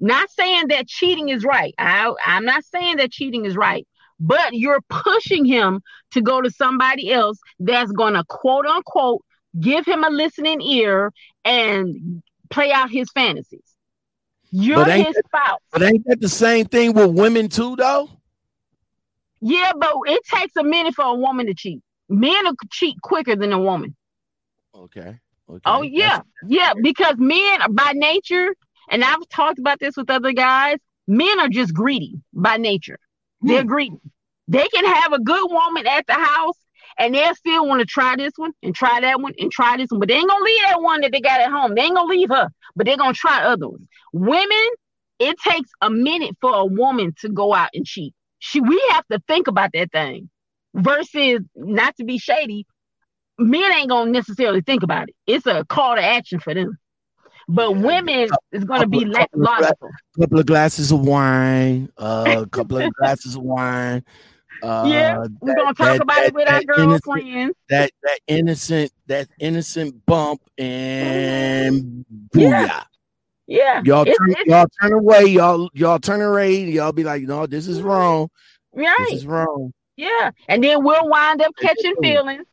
Not saying that cheating is right. I, I'm not saying that cheating is right, but you're pushing him to go to somebody else that's going to, quote unquote, give him a listening ear and play out his fantasies. You're his spouse. But ain't that the same thing with women too, though? Yeah, but it takes a minute for a woman to cheat. Men will cheat quicker than a woman. Okay. okay. Oh, yeah. Yeah, because men are by nature, and I've talked about this with other guys, men are just greedy by nature. They're mm. greedy. They can have a good woman at the house, and they'll still want to try this one and try that one and try this one. But they ain't going to leave that one that they got at home. They ain't going to leave her, but they're going to try other ones. Women, it takes a minute for a woman to go out and cheat. She, we have to think about that thing. Versus, not to be shady, men ain't gonna necessarily think about it. It's a call to action for them. But yeah, women is gonna couple, be less logical. A couple of glasses of wine, a uh, couple of glasses of wine. Uh, yeah, we're that, gonna talk that, about that, it with our girlfriend. That that innocent, that innocent bump and booyah. Yeah. yeah. Y'all it's, turn it's, y'all turn away, y'all y'all turn away, y'all be like, no, this is wrong. Right. This is wrong. Yeah, and then we'll wind up catching feelings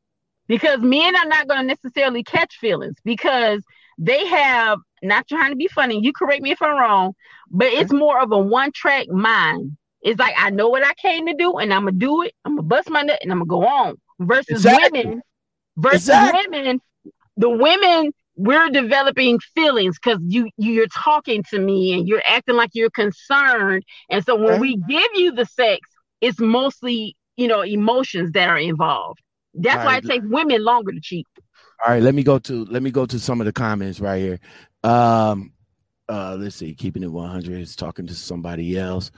because men are not going to necessarily catch feelings because they have, not trying to be funny, you correct me if I'm wrong, but it's more of a one-track mind. It's like, I know what I came to do, and I'm going to do it. I'm going to bust my nut, and I'm going to go on. Versus exactly. women, versus exactly. women, the women, we're developing feelings because you, you're talking to me, and you're acting like you're concerned. And so when we give you the sex, it's mostly you know, emotions that are involved. That's right. Why it takes women longer to cheat. All right, let me go to let me go to some of the comments right here. Um, uh, let's see, keeping it one hundred is talking to somebody else.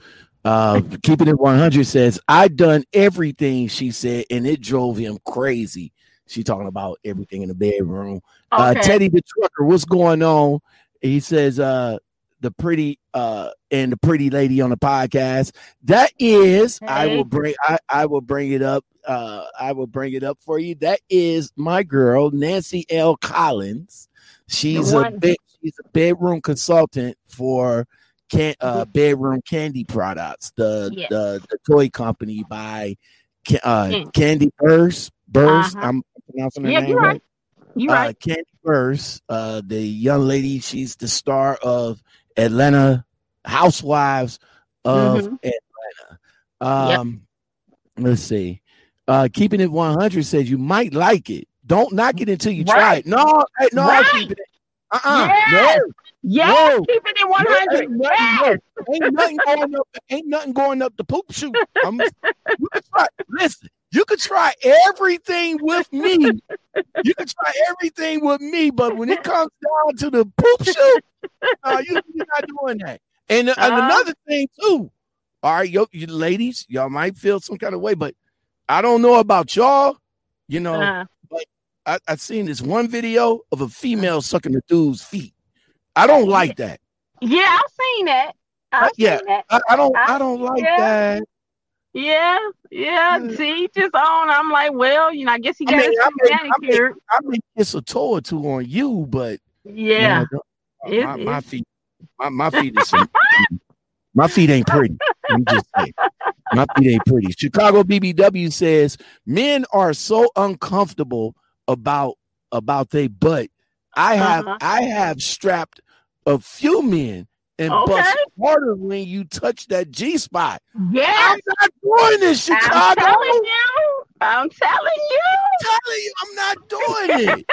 Uh, keeping it one hundred says, "I done everything she said, and it drove him crazy." She talking about everything in the bedroom. Okay. Uh, Teddy the trucker, what's going on? He says, "Uh, the pretty." Uh, and the pretty lady on the podcast. That is, hey. I will bring. I, I will bring it up. Uh, I will bring it up for you. That is my girl, Nancy L Collins. She's a bed, she's a bedroom consultant for can, uh, Bedroom Candy products, the yes. the, the toy company by uh, mm. Kandi Burruss. Burruss. Uh-huh. I'm pronouncing her yeah, name you're right. You're right. Uh, Kandi Burruss, uh, the young lady. She's the star of Atlanta Housewives of mm-hmm. Atlanta. Um, yep. Let's see. Uh, keeping it one hundred says you might like it. Don't knock it until you right. try it. No, no, right. I keep it. Uh uh-uh. Yes. No. Yes. No. Keeping it one hundred. No, yes. Ain't, nothing, no. ain't, nothing going up, ain't nothing going up the poop chute. I'm, you can try, listen, you can try everything with me. You can try everything with me, but when it comes down to the poop chute, uh, you, you're not doing that. And, uh, and another thing, too, All right, yo, you ladies, y'all might feel some kind of way, but I don't know about y'all, you know. Uh-huh. But I, I seen this one video of a female sucking a dude's feet. I don't like that. Yeah, I've seen that. I've yeah, seen that. I, I don't. I, I don't like yeah. that. Yeah, yeah. yeah. Teachers on. I'm like, well, you know, I guess he got I mean, his manicure. I mean, I mean, it's a toe or two on you, but yeah, you know, my, my feet, my, my feet is. My feet ain't pretty. I'm just saying. My feet ain't pretty. Chicago B B W says men are so uncomfortable about about their butt. I have uh-huh. I have strapped a few men and okay. bust harder when you touch that G spot. Yeah, I'm not doing this, Chicago. I'm telling you. I'm telling you. I'm telling you, I'm not doing it.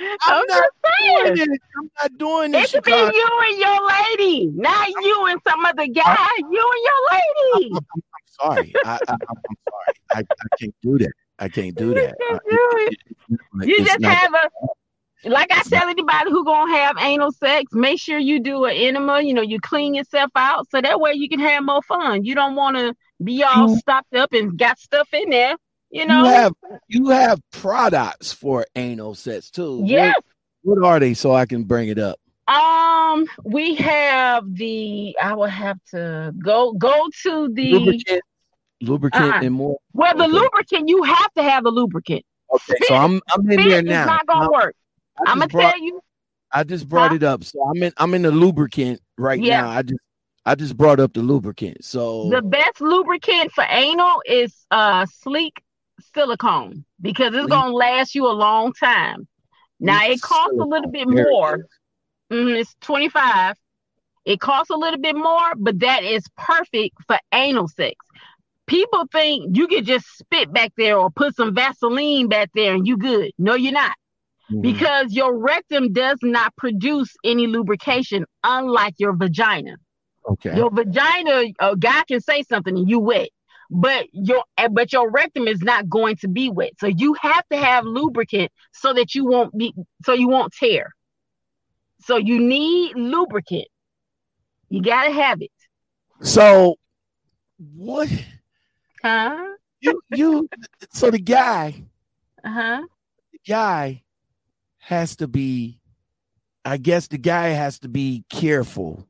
I'm, I'm not saying. doing it. I'm not doing this. It could be you and your lady, not I'm, you and some other guy. I, you and your lady. I'm, I'm, I'm sorry. I, I, I'm sorry. I, I can't do that. I can't do that. You, I, do it. It, it, you just not, have a, like I tell anybody who gonna have anal sex, make sure you do an enema. You know, you clean yourself out so that way you can have more fun. You don't want to be all you, stopped up and got stuff in there. You know, you have, you have products for anal sex too. Yes. What, what are they? So I can bring it up. Um, we have the. I will have to go go to the lubricant, lubricant uh, and more. Well, the okay. lubricant you have to have the lubricant. Okay, so I'm I'm in there now. It's not gonna I'm, work. I'm gonna brought, tell you. I just brought huh? it up, so I'm in I'm in the lubricant right yeah. now. I just. I just brought up the lubricant. So the best lubricant for anal is uh sleek. silicone, because it's gonna last you a long time. Now it costs a little bit more. Mm, it's twenty-five dollars. It costs a little bit more, but that is perfect for anal sex. People think you can just spit back there or put some Vaseline back there and you good. No, you're not, mm. because your rectum does not produce any lubrication, unlike your vagina. Okay, your vagina, a guy can say something and you wet. But your but your rectum is not going to be wet, so you have to have lubricant so that you won't be so you won't tear. So you need lubricant. You gotta have it. So what? Huh? You you. So the guy. Uh huh. The guy has to be. I guess the guy has to be careful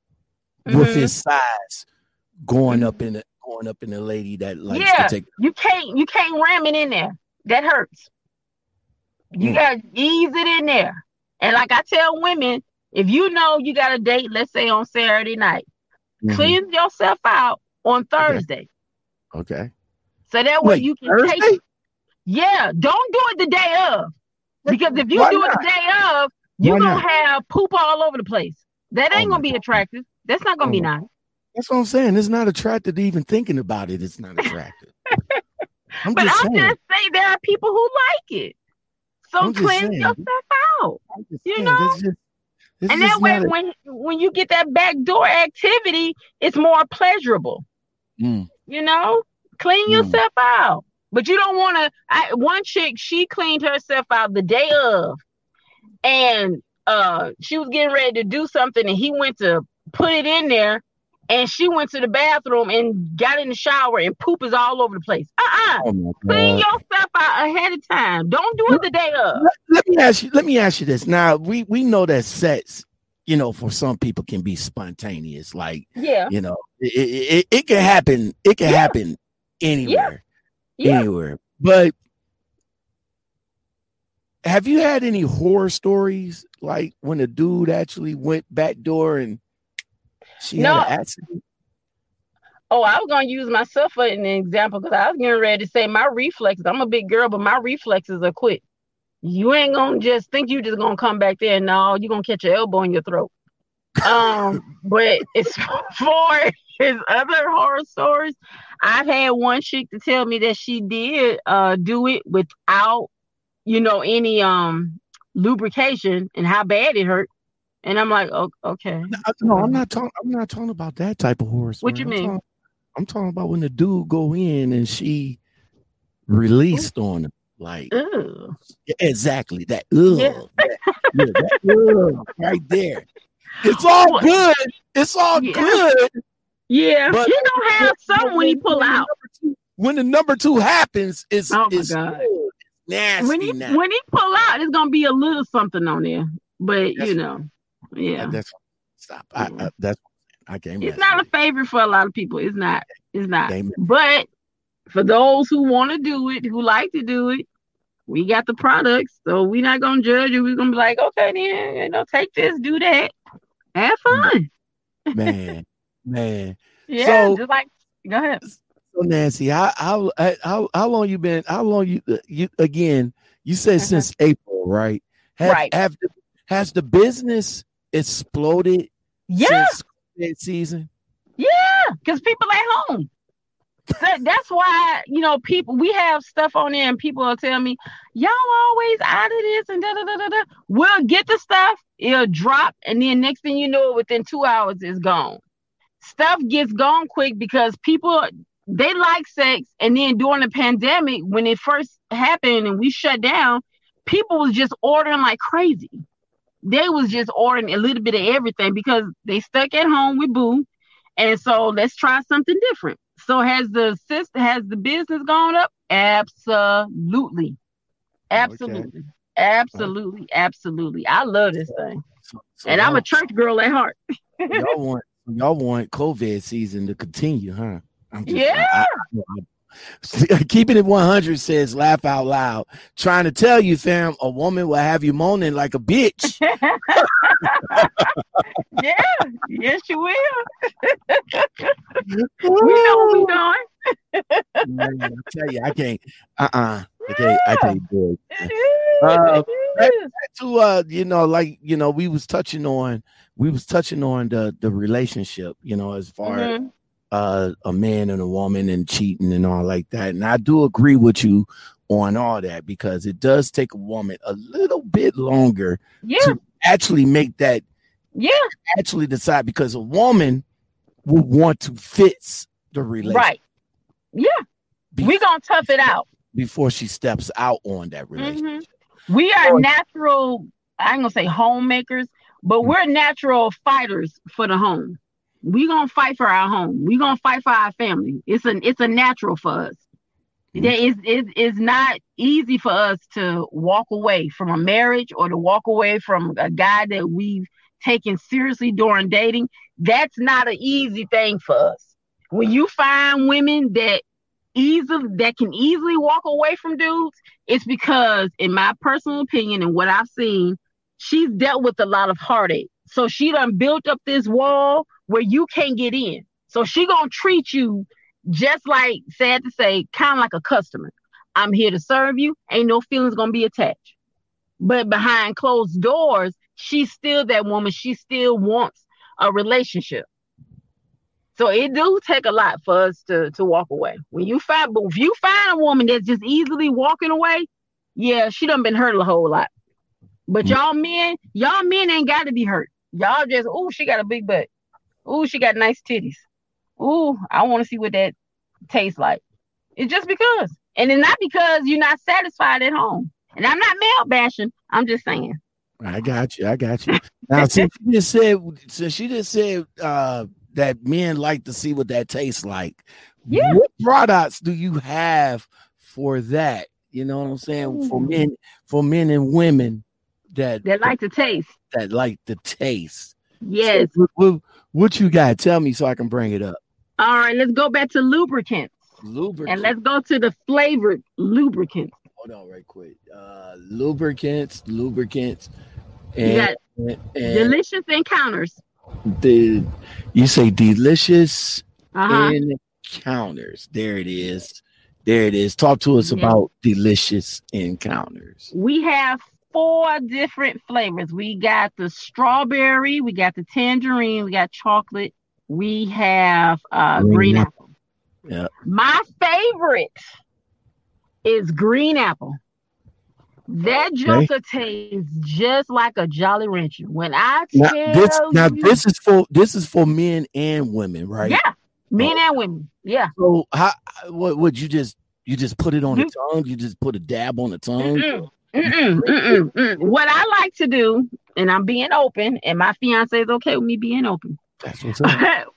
mm-hmm. with his size going mm-hmm. up in the. Going up in the lady that likes yeah, to take. You can't you can't ram it in there. That hurts. You mm. gotta ease it in there. And like I tell women, if you know you got a date, let's say on Saturday night, mm-hmm. cleanse yourself out on Thursday. Okay. okay. So that way Wait, you can Thursday? take it. Yeah, don't do it the day of. Because if you Why do not? it the day of, you're gonna not? have poop all over the place. That ain't oh gonna be attractive. That's not gonna oh. be nice. That's what I'm saying. It's not attractive to even thinking about it. It's not attractive. I'm but just I'm saying. just saying there are people who like it. So cleanse yourself out. You saying. know? Just, and that way, a... when, when you get that backdoor activity, it's more pleasurable. Mm. You know? Clean mm. yourself out. But you don't want to. One chick, she cleaned herself out the day of. And uh, she was getting ready to do something. And he went to put it in there. And she went to the bathroom and got in the shower and poop is all over the place. Uh-uh. Oh Clean yourself out ahead of time. Don't do it the day of. Let, let me ask you, let me ask you this. Now, we, we know that sex, you know, for some people can be spontaneous. Like, yeah. you know, it, it, it, it can happen. It can yeah. happen anywhere. Yeah. Yeah. Anywhere. But have you had any horror stories? Like when a dude actually went back door and She no. had an accident. Oh, I was going to use myself for an example because I was getting ready to say my reflexes. I'm a big girl, but my reflexes are quick. You ain't going to just think you just going to come back there. No, you're going to catch your elbow in your throat. Um, but as far as other horror stories, I've had one chick to tell me that she did uh, do it without, you know, any um, lubrication and how bad it hurt. And I'm like, oh, okay. No, no, I'm not talking. I'm not talking about that type of horror story. What you I'm mean? Talking, I'm talking about when the dude go in and she released Ooh. on him, like Ooh. exactly that. Ugh, yeah. that, yeah, that ugh, right there. It's all good. It's all yeah. good Yeah, but you don't have some when you pull out. Two, when the number two happens, it's, oh my it's God. Cool. Nasty. When he, when he pull out, it's gonna be a little something on there. But that's, you know, yeah. That's stop. I, I, that's I can't. It's not a favorite for a lot of people. It's not. It's not. But for those who want to do it, who like to do it, we got the products, so we're not gonna judge you. We're gonna be like, okay, then you know, take this, do that, have fun, man, man. Yeah, so, just like go ahead. So Nancy, how how how how long you been? How long you you again? You said uh-huh. since April, right? Have, right. Have, has the business exploded? Yeah. Since that season. Yeah, because people at home. That's why, you know, people, we have stuff on there and people will tell me, y'all always out of this and da da da da da. We'll get the stuff, it'll drop, and then next thing you know, within two hours, it's gone. Stuff gets gone quick because people, they like sex, and then during the pandemic, when it first happened and we shut down, people was just ordering like crazy. They was just ordering a little bit of everything because they stuck at home with boo, and so let's try something different. So has the sister, has the business gone up? Absolutely. Absolutely. Okay. Absolutely. Absolutely. I love this thing. So, so and I'm a church girl at heart. y'all want y'all want COVID season to continue, huh? I'm just, yeah. I, I, I, keeping it one hundred says laugh out loud. Trying to tell you, fam, a woman will have you moaning like a bitch. Yeah, yes, you will. We know what we're doing. Man, I tell you, I can't. Uh, uh-uh, uh, I can't. I can't do it. It uh, back, back to uh, you know, like you know, we was touching on, we was touching on the the relationship, you know, as far mm-hmm. as uh, a man and a woman and cheating and all like that. And I do agree with you on all that because it does take a woman a little bit longer yeah. to actually make that. Yeah, actually decide because a woman would want to fix the relationship. Right. Yeah. We're going to tough it out. Before she steps out on that relationship. Mm-hmm. We are natural, I ain't going to say homemakers, but mm-hmm. we're natural fighters for the home. We're going to fight for our home. We're going to fight for our family. It's a, it's a natural for us. Mm-hmm. It's, it's, it's not easy for us to walk away from a marriage or to walk away from a guy that we've taken seriously during dating. That's not an easy thing for us. When you find women that easily that can easily walk away from dudes, it's because, in my personal opinion and what I've seen, she's dealt with a lot of heartache. So she done built up this wall where you can't get in. So she gonna treat you just like, sad to say, kind of like a customer. I'm here to serve you. Ain't no feelings gonna be attached. But behind closed doors, she's still that woman. She still wants a relationship. So it do take a lot for us to, to walk away. When you find, but if you find a woman that's just easily walking away, yeah, she done been hurt a whole lot. But y'all men, y'all men ain't got to be hurt. Y'all just, ooh, she got a big butt. Ooh, she got nice titties. Ooh, I want to see what that tastes like. It's just because. And it's not because you're not satisfied at home. And I'm not male bashing. I'm just saying. I got you. I got you. Now, since she just said, since she just said uh, that men like to see what that tastes like, yeah. What products do you have for that? You know what I'm saying? For men, for men and women that that like to taste, that like the taste. Yes. So, what, what you got? Tell me so I can bring it up. All right. Let's go back to lubricants. Lubricants. And let's go to the flavored lubricants. Hold on right quick. Uh, lubricants, lubricants, and, and, and delicious encounters. The you say delicious uh-huh. encounters. There it is. There it is. Talk to us yeah. about delicious encounters. We have four different flavors. We got the strawberry, we got the tangerine, we got chocolate, we have uh green, green apple. apple. Yeah. My favorite is green apple. That joker okay. tastes just like a Jolly Rancher. When I tell now, this, you, now this is for this is for men and women, right? Yeah, men oh. and women. Yeah. So how? What would you just you just put it on mm-hmm. the tongue? You just put a dab on the tongue? Mm-mm. Mm-mm. Mm-mm. Mm-mm. What I like to do, and I'm being open, and my fiance is okay with me being open. That's what's up.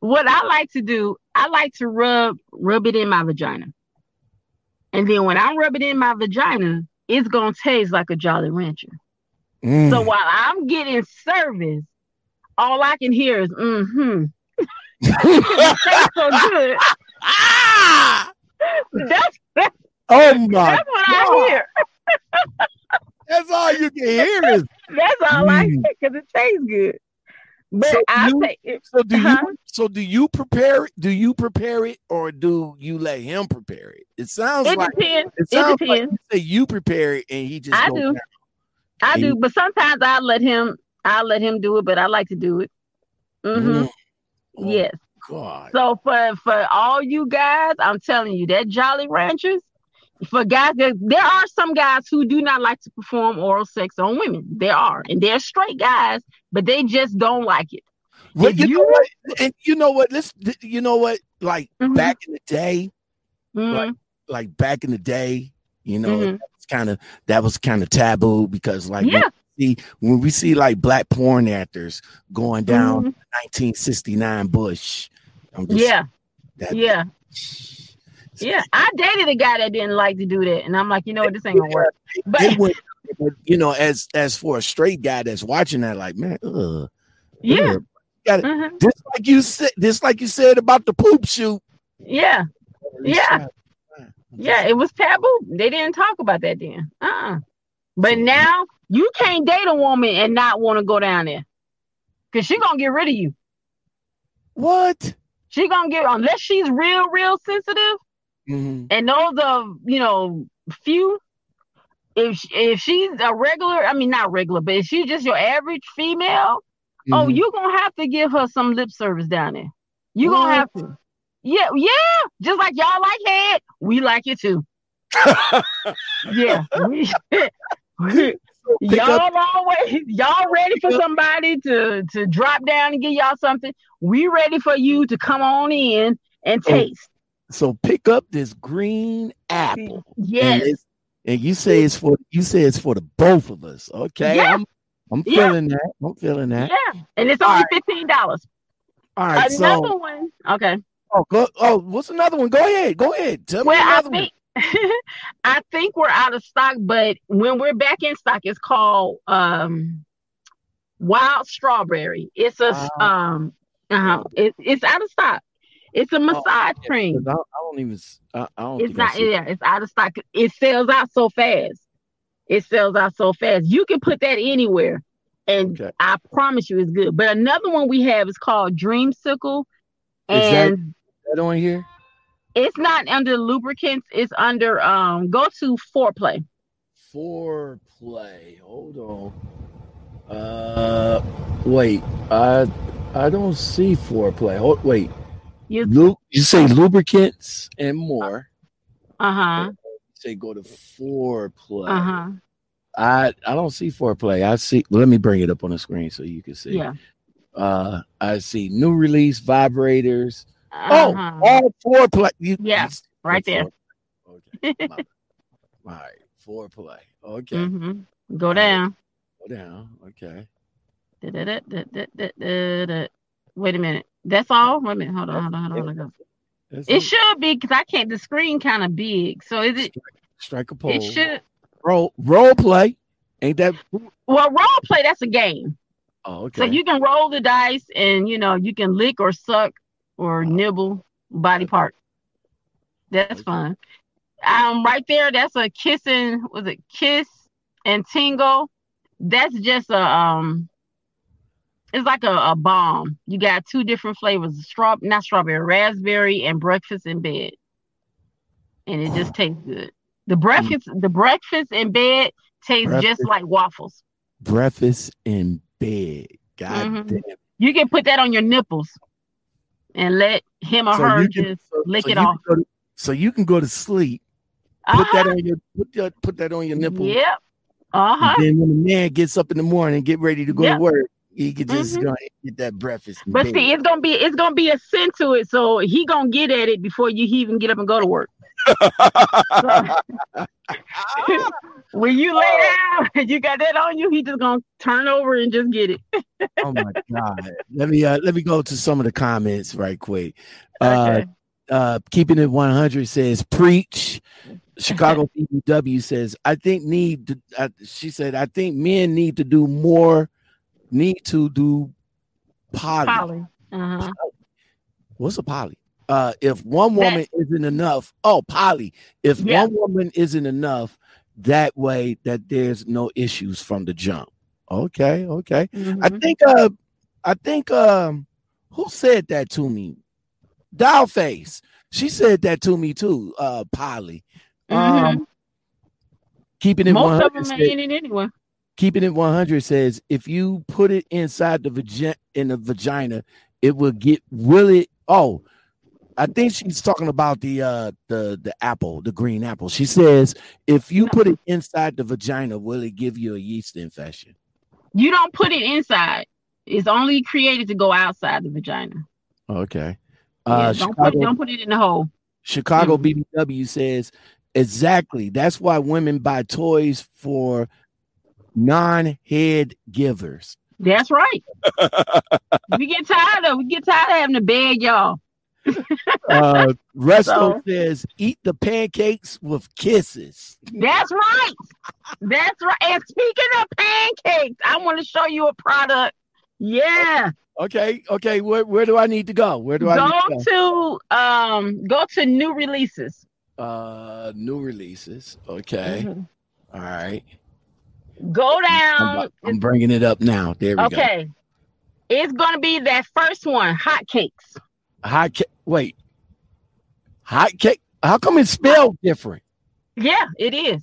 What I like to do, I like to rub rub it in my vagina. And then when I rub it in my vagina, it's going to taste like a Jolly Rancher. Mm. So while I'm getting service, all I can hear is, mm-hmm. It tastes so good. Ah! That's, that's, oh my that's what God. I hear. That's all you can hear is. That's all mm. I hear because it tastes good. But so I you, say it, so do huh? you so do you prepare it? Do you prepare it or do you let him prepare it? It sounds it like depends. It, sounds it depends. Like you, say you prepare it and he just I do. Down. I and do, you, but sometimes I let him I let him do it, but I like to do it. Mm-hmm. Oh, yes. God. So for, for all you guys, I'm telling you that Jolly Ranchers, for guys there, there are some guys who do not like to perform oral sex on women. There are, and they're straight guys, but they just don't like it. Well, you, you know what? And you know what? Let's you know what? Like mm-hmm. back in the day, mm-hmm. like, like back in the day, you know, mm-hmm. it's kind of that was kind of taboo because like yeah. See, when we see like black porn actors going down mm-hmm. nineteen sixty-nine Bush, I'm just yeah, that, yeah, yeah. I dated a guy that didn't like to do that, and I'm like, you know what, this ain't gonna work. But would, you know, as as for a straight guy that's watching that, like, man, ugh, yeah, got it. Mm-hmm. Just like you said, just like you said about the poop shoot. Yeah, yeah, yeah. It was taboo. They didn't talk about that then. Uh, uh-uh. But now. You can't date a woman and not want to go down there because she's going to get rid of you. What? She's going to get, unless she's real, real sensitive. Mm-hmm. And those are, you know, few. If, if she's a regular, I mean, not regular, but if she's just your average female, mm-hmm. oh, you're going to have to give her some lip service down there. You're going to have to. Yeah, yeah. Just like y'all like head, we like it too. Yeah. Y'all up. always y'all ready for somebody to to drop down and give y'all something. We ready for you to come on in and taste. So pick up this green apple. Yes. And, and you say it's for you say it's for the both of us. Okay. Yeah. I'm I'm yeah. feeling that. I'm feeling that. Yeah. And it's only fifteen dollars. All right. Another so, one. Okay. Oh, go, oh, what's another one? Go ahead. Go ahead. Tell well, me another I think, one. I think we're out of stock, but when we're back in stock, it's called um, Wild Strawberry. It's a uh, um, uh-huh. it, it's out of stock. It's a massage oh, cream. I, I don't even. I, I don't. It's not. Yeah, it's out of stock. It sells out so fast. It sells out so fast. You can put that anywhere, and okay. I promise you, it's good. But another one we have is called Dreamsicle, and is that, is that on here? It's not under lubricants. It's under um. Go to foreplay. Foreplay. Hold on. Uh, wait. I I don't see foreplay. Hold wait. You Lu- you say lubricants and more. Uh huh. Say go to foreplay. Uh huh. I I don't see foreplay. I see. Well, let me bring it up on the screen so you can see. Yeah. Uh, I see new release vibrators. Uh-huh. Oh, all foreplay. You, yeah, right there. Foreplay. Okay. All right, foreplay. Okay. Mm-hmm. Go down. Right. Go down. Okay. Da, da, da, da, da, da, da. Wait a minute. That's all? Wait a minute. Hold on, hold on, hold on. Hold on. It like, should be because I can't, the screen kind of big. So is it? Strike, strike a pole. It should. Roll, role play. Ain't that? Well, role play, that's a game. Oh, okay. So you can roll the dice and, you know, you can lick or suck. Or nibble body part. That's fun. Um, right there. That's a kissing. Was it kiss and tingle? That's just a um. It's like a, a bomb. You got two different flavors: straw, not strawberry, raspberry, and breakfast in bed. And it just tastes good. The breakfast, the breakfast in bed tastes breakfast, just like waffles. Breakfast in bed. God mm-hmm. damn. You can put that on your nipples. And let him or so her can, just so, lick so it off. To, so you can go to sleep. Uh-huh. Put that on your put that, put that on your nipple. Yep. Uh huh. Then when the man gets up in the morning, get ready to go yep. to work, he can just mm-hmm. go ahead and get that breakfast. But bed. See, it's gonna be it's gonna be a scent to it, so he gonna get at it before you he even get up and go to work. So, Oh. When you lay down and you got that on you, he just gonna turn over and just get it. Oh my God. Let me uh, let me go to some of the comments right quick. Uh, okay. uh, Keeping It one hundred says preach. Chicago B B W says I think need to, uh, she said I think men need to do more need to do poly. Poly. Uh-huh. Poly. What's a poly? Uh, if one woman that, isn't enough, oh, poly. If yeah. one woman isn't enough, that way that there's no issues from the jump. Okay, okay. Mm-hmm. I think. Uh, I think. Um, who said that to me? Dollface. She said that to me too. Uh, poly. Mm-hmm. Um, keeping it most of them ain't in anyone. Keeping It one hundred says if you put it inside the vagina, in the vagina, it will get really. Oh. I think she's talking about the uh, the the apple, the green apple. She says, if you put it inside the vagina, will it give you a yeast infection? You don't put it inside. It's only created to go outside the vagina. Okay. Uh, yeah, don't, Chicago, put, don't put it in the hole. Chicago mm-hmm. B B W says, exactly. That's why women buy toys for non-head givers. That's right. we get tired of we get tired of having to beg y'all. uh Resto so. says eat the pancakes with kisses. That's right. That's right. And speaking of pancakes, I want to show you a product. Yeah. Okay. Okay. Where where do I need to go? Where do I go need to go? to um go to new releases? Uh new releases. Okay. Mm-hmm. All right. Go down. I'm, I'm bringing it up now. There we okay. go. Okay. It's gonna be that first one, hotcakes. Hot cake. Wait, hot cake. How come it's spelled different? Yeah, it is.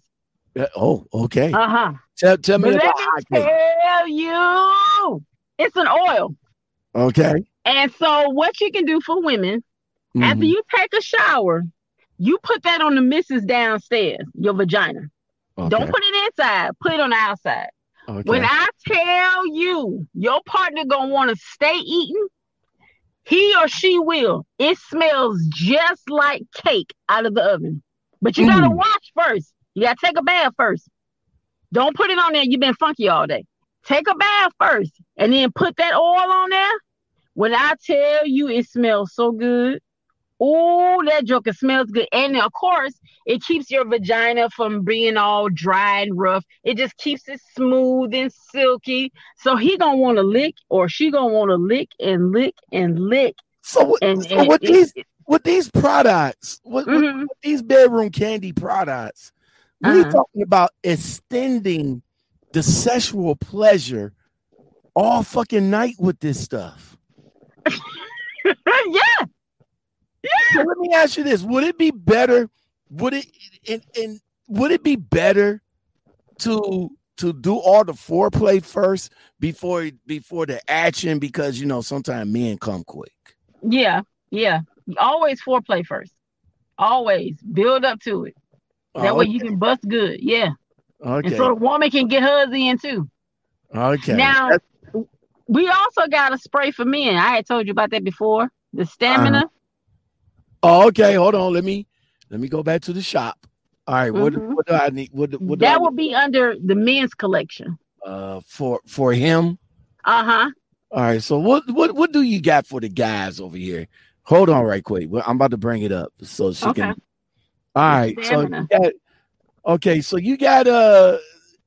Uh, oh, okay. Uh huh. Tell, tell me but about hot cake. Tell you, it's an oil. Okay. And so, what you can do for women mm-hmm. after you take a shower, you put that on the missus downstairs, your vagina. Okay. Don't put it inside. Put it on the outside. Okay. When I tell you, your partner gonna want to stay eating. He or she will. It smells just like cake out of the oven. But you mm. gotta wash first. You gotta take a bath first. Don't put it on there. You've been funky all day. Take a bath first and then put that oil on there. When I tell you it smells so good, oh, that joker smells good. And of course, it keeps your vagina from being all dry and rough. It just keeps it smooth and silky. So he gonna want to lick, or she gonna want to lick and lick and lick. So what? And, so and with it, these, it, with these products, with, mm-hmm. with these bedroom candy products, uh-huh. we're talking about extending the sexual pleasure all fucking night with this stuff. yeah. Yeah. So let me ask you this: would it be better? Would it and, and would it be better to to do all the foreplay first before before the action? Because you know sometimes men come quick. Yeah, yeah. Always foreplay first. Always build up to it. That okay. way you can bust good. Yeah. Okay. And so the woman can get hers in too. Okay. Now That's... we also got a spray for men. I had told you about that before. The stamina. Uh-huh. Oh, okay, hold on. Let me let me go back to the shop. All right, what, mm-hmm. what do I need? What, what do that I will need? Be under the men's collection. Uh, for for him. Uh huh. All right. So what what what do you got for the guys over here? Hold on, right quick. I'm about to bring it up so she okay. can. All right. Stamina. So you got, okay. So you got uh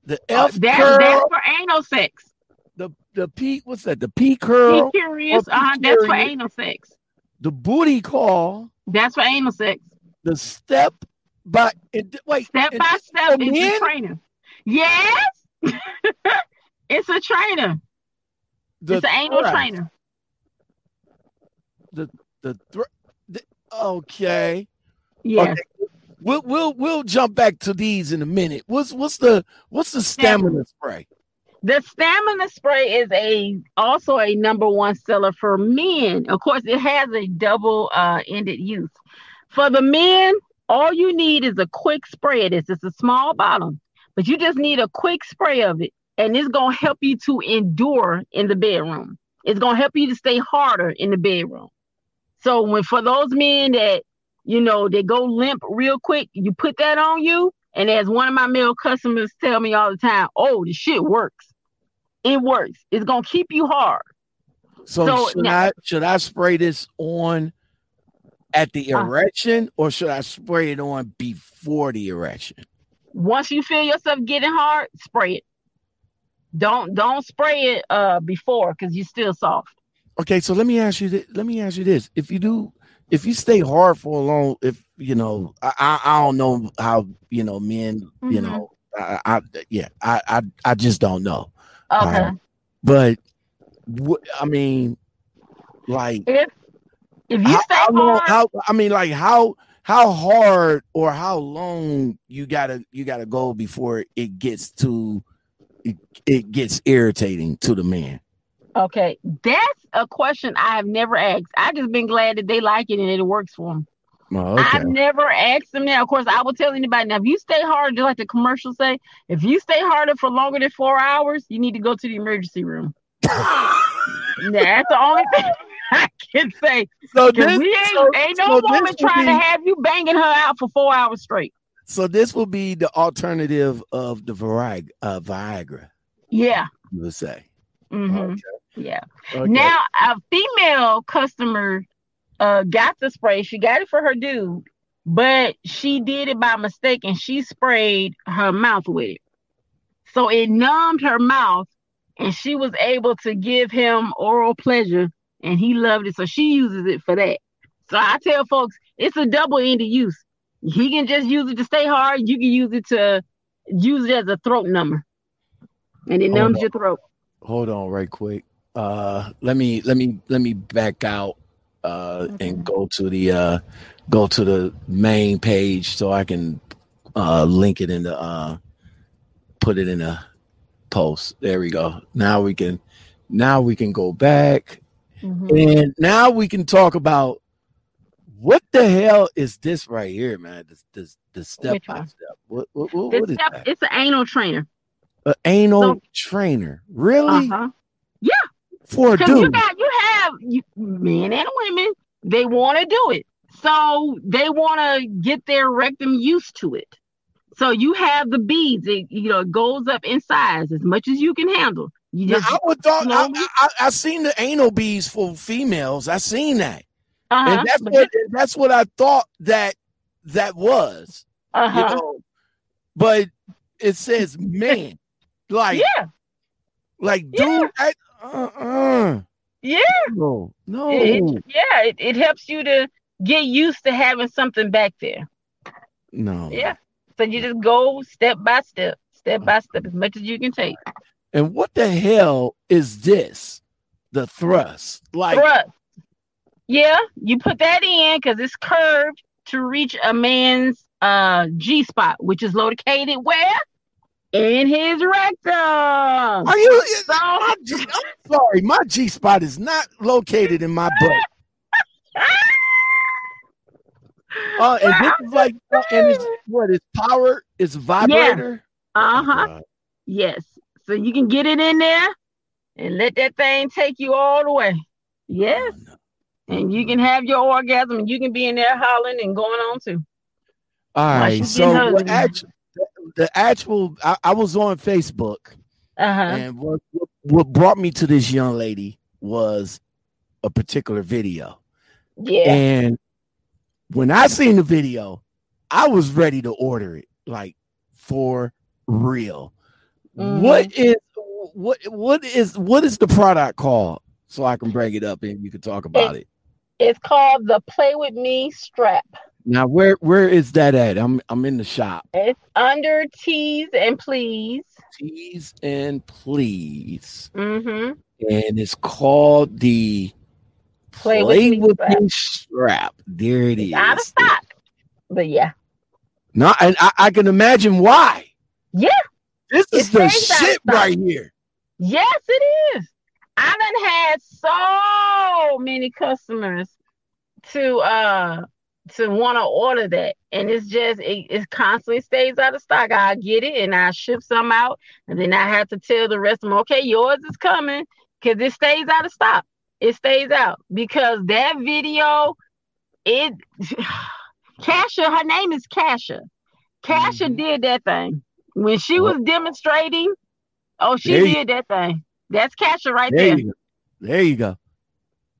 the F uh, that, curl. That's for anal sex. The the P. What's that? The P curl. P curious. P uh-huh, that's for anal sex. The booty call. That's for anal sex. The step by it, wait. Step it, by step is a trainer. Yes, it's a trainer. The it's an anal thrust. trainer. The the, thr- the okay. Yes. Okay. We'll we'll we'll jump back to these in a minute. What's what's the what's the stamina spray? The stamina spray is a also a number one seller for men. Of course, it has a double-ended uh, use. For the men, all you need is a quick spray of this. It's a small bottle, but you just need a quick spray of it, and it's going to help you to endure in the bedroom. It's going to help you to stay harder in the bedroom. So when for those men that, you know, they go limp real quick, you put that on you, And as one of my male customers tell me all the time, oh, the shit works. It works. It's going to keep you hard. So, so should, now, I, should I spray this on at the erection uh, or should I spray it on before the erection? Once you feel yourself getting hard, spray it. Don't don't spray it uh, before because you're still soft. Okay, so let me ask you. Th- let me ask you this: if you do, if you stay hard for a long, if you know, I I don't know how you know men, mm-hmm. you know, I, I yeah, I, I I just don't know. Okay, um, but wh- I mean, like, if if you how, stay how long, hard, how I mean, like how how hard or how long you gotta you gotta go before it gets to it, it gets irritating to the man. Okay, that's a question I have never asked. I just been glad that they like it and it works for them. Oh, okay. I've never asked them that. Of course, I will tell anybody now, if you stay hard, just like the commercials say, if you stay harder for longer than four hours, you need to go to the emergency room. That's the only thing I can say. So this, we ain't, so, ain't no so woman trying be, to have you banging her out for four hours straight. So this will be the alternative of the Viagra. Uh, Viagra yeah. You would say. Mm-hmm. Okay. Yeah. Okay. Now a female customer uh, got the spray. She got it for her dude, but she did it by mistake and she sprayed her mouth with it. So it numbed her mouth and she was able to give him oral pleasure and he loved it. So she uses it for that. So I tell folks, it's a double-ended use. He can just use it to stay hard. You can use it to use it as a throat number and it numbs oh, your throat. Hold on right quick. Uh, let me let me let me back out uh, okay. and go to the uh, go to the main page so I can uh, link it in the uh, put it in a post. There we go. Now we can now we can go back mm-hmm. and now we can talk about what the hell is this right here, man? This this the step by step. What what, what, what is step, that? It's an anal trainer. An anal so, trainer, really? Uh-huh. Yeah. For a dude, you got you have you, men and women. They want to do it, so they want to get their rectum used to it. So you have the beads. It you know goes up in size as much as you can handle. You just, now, I would thought you know, I, I, I seen the anal beads for females. I seen that, uh-huh. and that's what that's what I thought that that was. Uh-huh. You know? But it says man. Like, yeah. like, dude, yeah. I, uh-uh. Yeah. No, no. It, it, yeah, it, it helps you to get used to having something back there. No. Yeah. So you just go step by step, step by step, as much as you can take. And what the hell is this? The thrust. Like thrust. Yeah, you put that in because it's curved to reach a man's uh, G-spot, which is located where? In his rectum. Are you? So, my G, I'm sorry, my G spot is not located in my butt. Oh, uh, and this is like, uh, and it's, what is power? It's vibrator. Yeah. Uh huh. Oh, yes. So you can get it in there and let that thing take you all the way. Yes. Oh, no. And you can have your orgasm, and you can be in there hollering and going on too. All right. So well, actually. The actual, I, I was on Facebook, uh-huh. and what, what brought me to this young lady was a particular video. Yeah. And when I seen the video, I was ready to order it, like for real. Mm-hmm. What is what what is what is the product called? So I can bring it up and you can talk about it. it. It's called the Play With Me Strap. Now, where where is that at? I'm I'm in the shop. It's under Tease and Please. Tease and Please. Mm-hmm. And it's called the Play, Play With, with Me Strap. There it it's is. Out of stock. But yeah. No, and I, I can imagine why. Yeah. This is the shit right here. Yes, it is. I done had so many customers to uh to want to order that, and it's just it, it constantly stays out of stock. I get it and I ship some out, and then I have to tell the rest of them, okay, yours is coming, because it stays out of stock. It stays out because that video, it Kasha, her name is Kasha. Kasha did that thing. When she was demonstrating, oh, she there did you. that thing. That's Kasha right there. There. You there you go.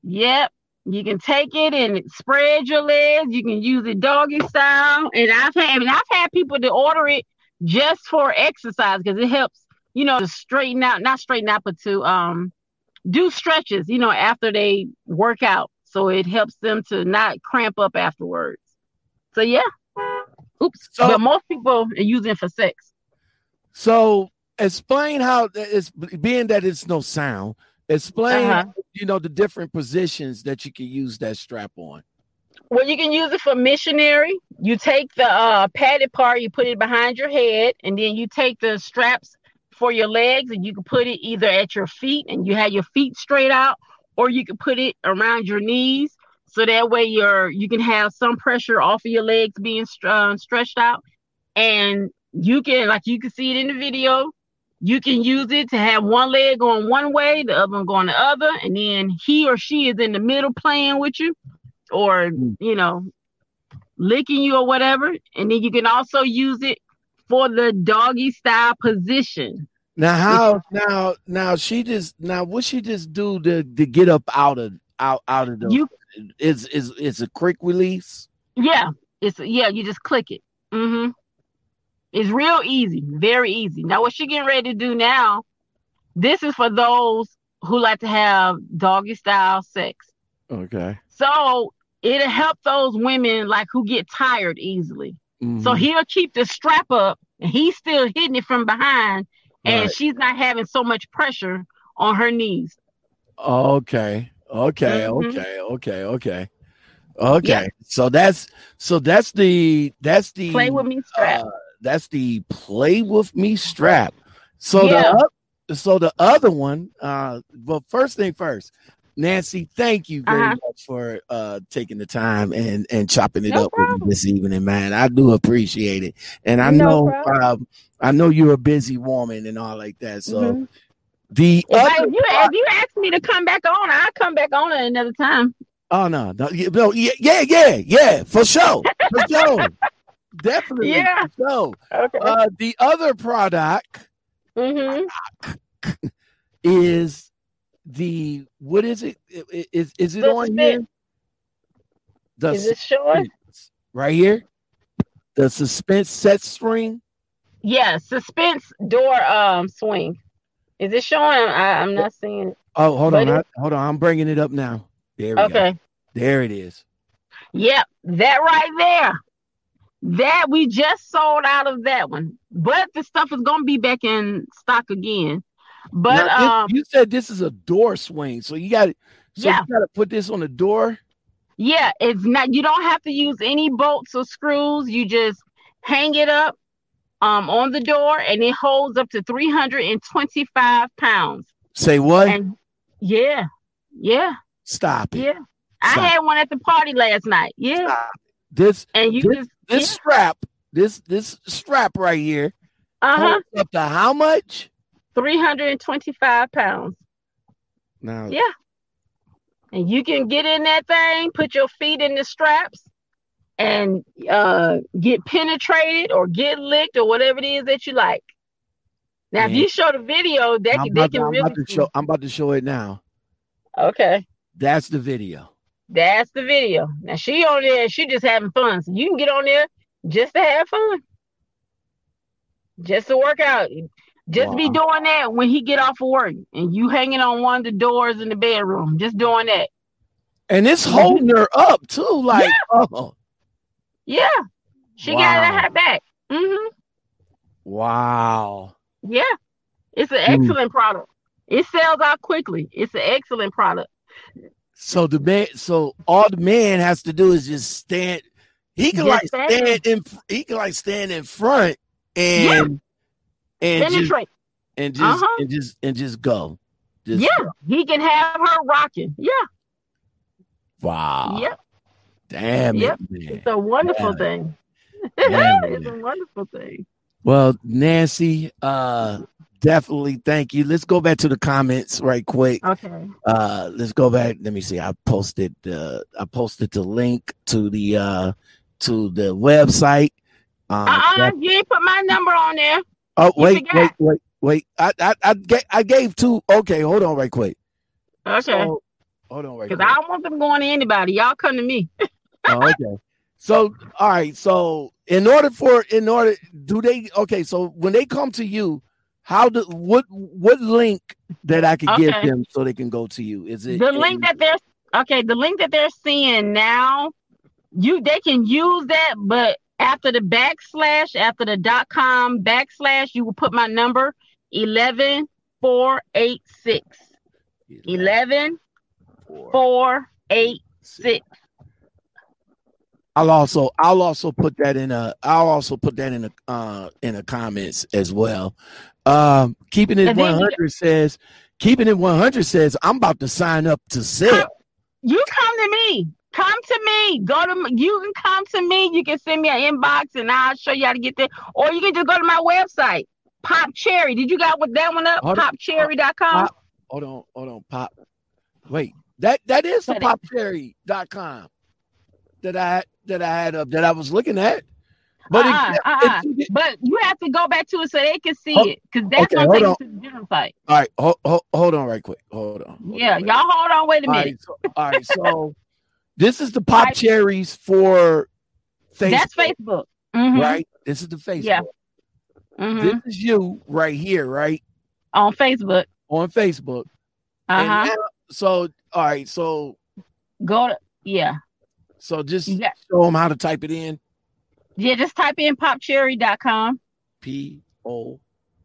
Yep. You can take it and spread your legs. You can use it doggy style. And I've had and I've had people to order it just for exercise because it helps, you know, to straighten out, not straighten out, but to um do stretches, you know, after they work out. So it helps them to not cramp up afterwards. So, yeah. Oops. So, but most people are using it for sex. So explain how it's, being that it's no sound, explain, uh-huh. you know, the different positions that you can use that strap on. Well, you can use it for missionary. You take the uh, padded part, you put it behind your head, and then you take the straps for your legs and you can put it either at your feet and you have your feet straight out, or you can put it around your knees. So that way you're, you can have some pressure off of your legs being uh, stretched out. And you can, like you can see it in the video, you can use it to have one leg going one way, the other one going the other. And then he or she is in the middle playing with you or, you know, licking you or whatever. And then you can also use it for the doggy style position. Now how now now she just now what she just do to, to get up out of out out of the you, is is it's a quick release? Yeah, it's yeah, you just click it. Mm-hmm. It's real easy, very easy. Now what she getting ready to do now, this is for those who like to have doggy style sex. Okay. So it'll help those women like who get tired easily. Mm-hmm. So he'll keep the strap up and he's still hitting it from behind and right. she's not having so much pressure on her knees. Okay. Okay. Mm-hmm. Okay. Okay. Okay. Okay. Yep. So that's, so that's the, that's the, play with me strap. Uh, that's the play with me strap. So yeah. the, so the other one, uh, well, first thing first, Nancy, thank you very uh-huh. much for uh, taking the time and, and chopping it no up problem. with me this evening, man. I do appreciate it. And I no know uh, I know you're a busy woman and all like that. So mm-hmm. the if, other I, if, you, if you ask me to come back on, I'll come back on at another time. Oh, no. no, no yeah, yeah, yeah, yeah, for sure. For sure. Definitely. Yeah. For sure. Okay. Uh, the other product mm-hmm. is... The what is it? Is is it the on here? The is it sure? Right here, the suspense set string. Yeah, suspense door um swing. Is it showing? I, I'm not seeing it. Oh, hold but on, I, hold on. I'm bringing it up now. There we okay. go. There it is. Yep, that right there. That we just sold out of that one, but the stuff is gonna be back in stock again. But now, um, you said this is a door swing, so you got so yeah. you got to put this on the door. Yeah, it's not. You don't have to use any bolts or screws. You just hang it up um, on the door, and it holds up to three hundred and twenty-five pounds. Say what? And yeah, yeah. Stop it. Yeah, Stop. I had one at the party last night. Yeah, Stop. this and you this, just this yeah. strap this this strap right here uh-huh. holds up to how much? three hundred twenty-five pounds. Now, yeah. And you can get in that thing, put your feet in the straps, and uh, get penetrated or get licked or whatever it is that you like. Now, man, if you show the video, they, about, they can I'm really... About to show, I'm about to show it now. Okay. That's the video. That's the video. Now, she on there, she just having fun. So you can get on there just to have fun. Just to work out. Just wow. be doing that when he get off of work and you hanging on one of the doors in the bedroom. Just doing that. And it's holding her up too. Like, yeah. oh. Yeah. She wow. got it at her back. Mm-hmm. Wow. Yeah. It's an excellent mm. product. It sells out quickly. It's an excellent product. So the man, so all the man has to do is just stand. He can just like stand in, he can like stand in front and yeah. And penetrate. Just, and just uh-huh. and just and just go. Just yeah, go. He can have her rocking. Yeah. Wow. Yep. Damn yep. it, man. It's a wonderful Damn thing. It. It's a wonderful thing. Well, Nancy, uh, definitely thank you. Let's go back to the comments right quick. Okay. Uh, let's go back. Let me see. I posted the uh, I posted the link to the uh, to the website. Um, uh-uh, you didn't put my number on there. Oh, you wait, forgot. wait, wait, wait. I, I, I, gave, I gave two. Okay, hold on right quick. Okay. So, hold on right quick. Because I don't want them going to anybody. Y'all come to me. Oh, okay. So, all right. So, in order for, in order, do they, okay, so when they come to you, how do, what, what link that I could okay. give them so they can go to you? Is it the link that they're, okay, the link that they're seeing now, you, they can use that, but after the backslash, after the dot com backslash, you will put my number eleven four eight six. eleven four eight six. I'll also I'll also put that in a I'll also put that in a uh, in the comments as well. Um, keeping it one hundred says, keeping it one hundred says, I'm about to sign up to sell. You come to me. Come to me. Go to you can come to me. You can send me an inbox and I'll show you how to get there. Or you can just go to my website, Pop Cherry. Did you got with that one up? pop cherry dot com. Hold on, hold on, Pop. Wait, that that is the pop cherry dot com. That I that I had up that I was looking at, but uh-uh, it, uh-uh. It, it, but you have to go back to it so they can see hold, it because that's okay, what they do different fight. All right, hold, hold, hold on, right quick. Hold on. Hold yeah, on, y'all hold on. Wait a all minute. Right, so, all right, so this is the Pop Cherries for Facebook. That's Facebook, mm-hmm. right? This is the Facebook. Yeah. Mm-hmm. This is you right here, right? On Facebook. On Facebook. Uh huh. Now, so all right, so go to yeah. So just yeah. show them how to type it in. Yeah, just type in pop cherry dot com. P O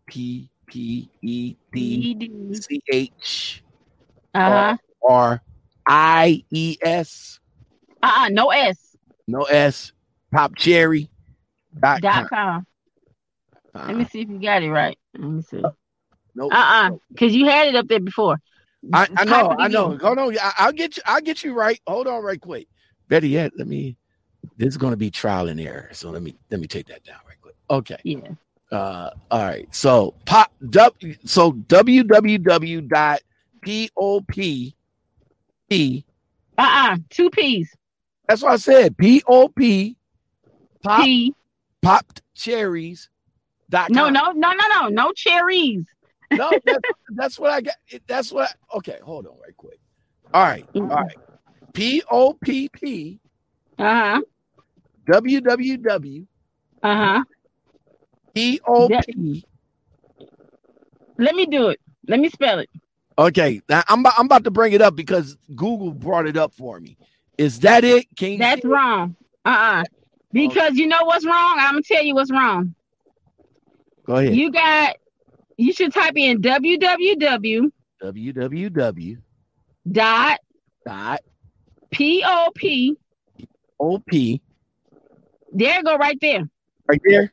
P P E D C H R I E S. Uh uh, no S. No S. pop cherry dot com. Uh-uh. Let me see if you got it right. Let me see. Nope. Uh uh-uh, uh, because you had it up there before. I, I know, I know. Hold on, I, I'll get you. I'll get you right. Hold on, right quick. Better yet, let me. This is going to be trial and error, so let me let me take that down right quick. Okay. Yeah. Uh, all right. So pop. W, so www dot pop. Uh uh. Two P's. That's what I said. P O P. Pop. P. Popped cherries. Dot. No no no no no no cherries. No, that's, that's what I got. That's what. I, okay, hold on right quick. All right. All right. P O P P, uh huh. W W W, uh huh. P O P. Let me do it. Let me spell it. Okay, now I'm I'm about to bring it up because Google brought it up for me. Is that it? Can you That's wrong. Uh uh-uh. uh. Because you know what's wrong. I'm gonna tell you what's wrong. Go ahead. You got. You should type in www. www. Dot. Dot. P O P O P. There you go, right there. Right there.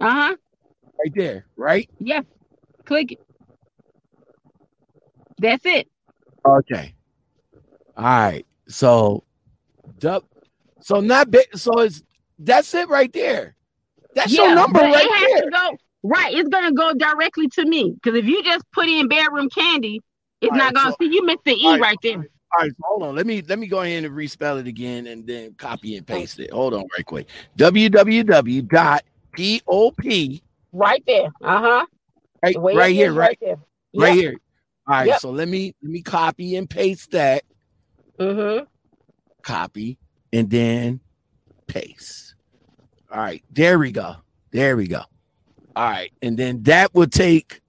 Uh huh. Right there. Right. Yeah. Click it. That's it. Okay. All right. So, so not big. So it's that's it right there. That's yeah, your number right it there. Go, right. It's gonna go directly to me because if you just put in Bedroom Candy, it's all not right, gonna so, see you missed the E right, right there. All right, so hold on. Let me let me go ahead and respell it again and then copy and paste it. Hold on right quick. www dot pop. Right there. Uh-huh. Right, right here, right, right there. Yep. Right here. All right, yep. So let me let me copy and paste that. Mm-hmm. Copy and then paste. All right, there we go. There we go. All right, and then that would take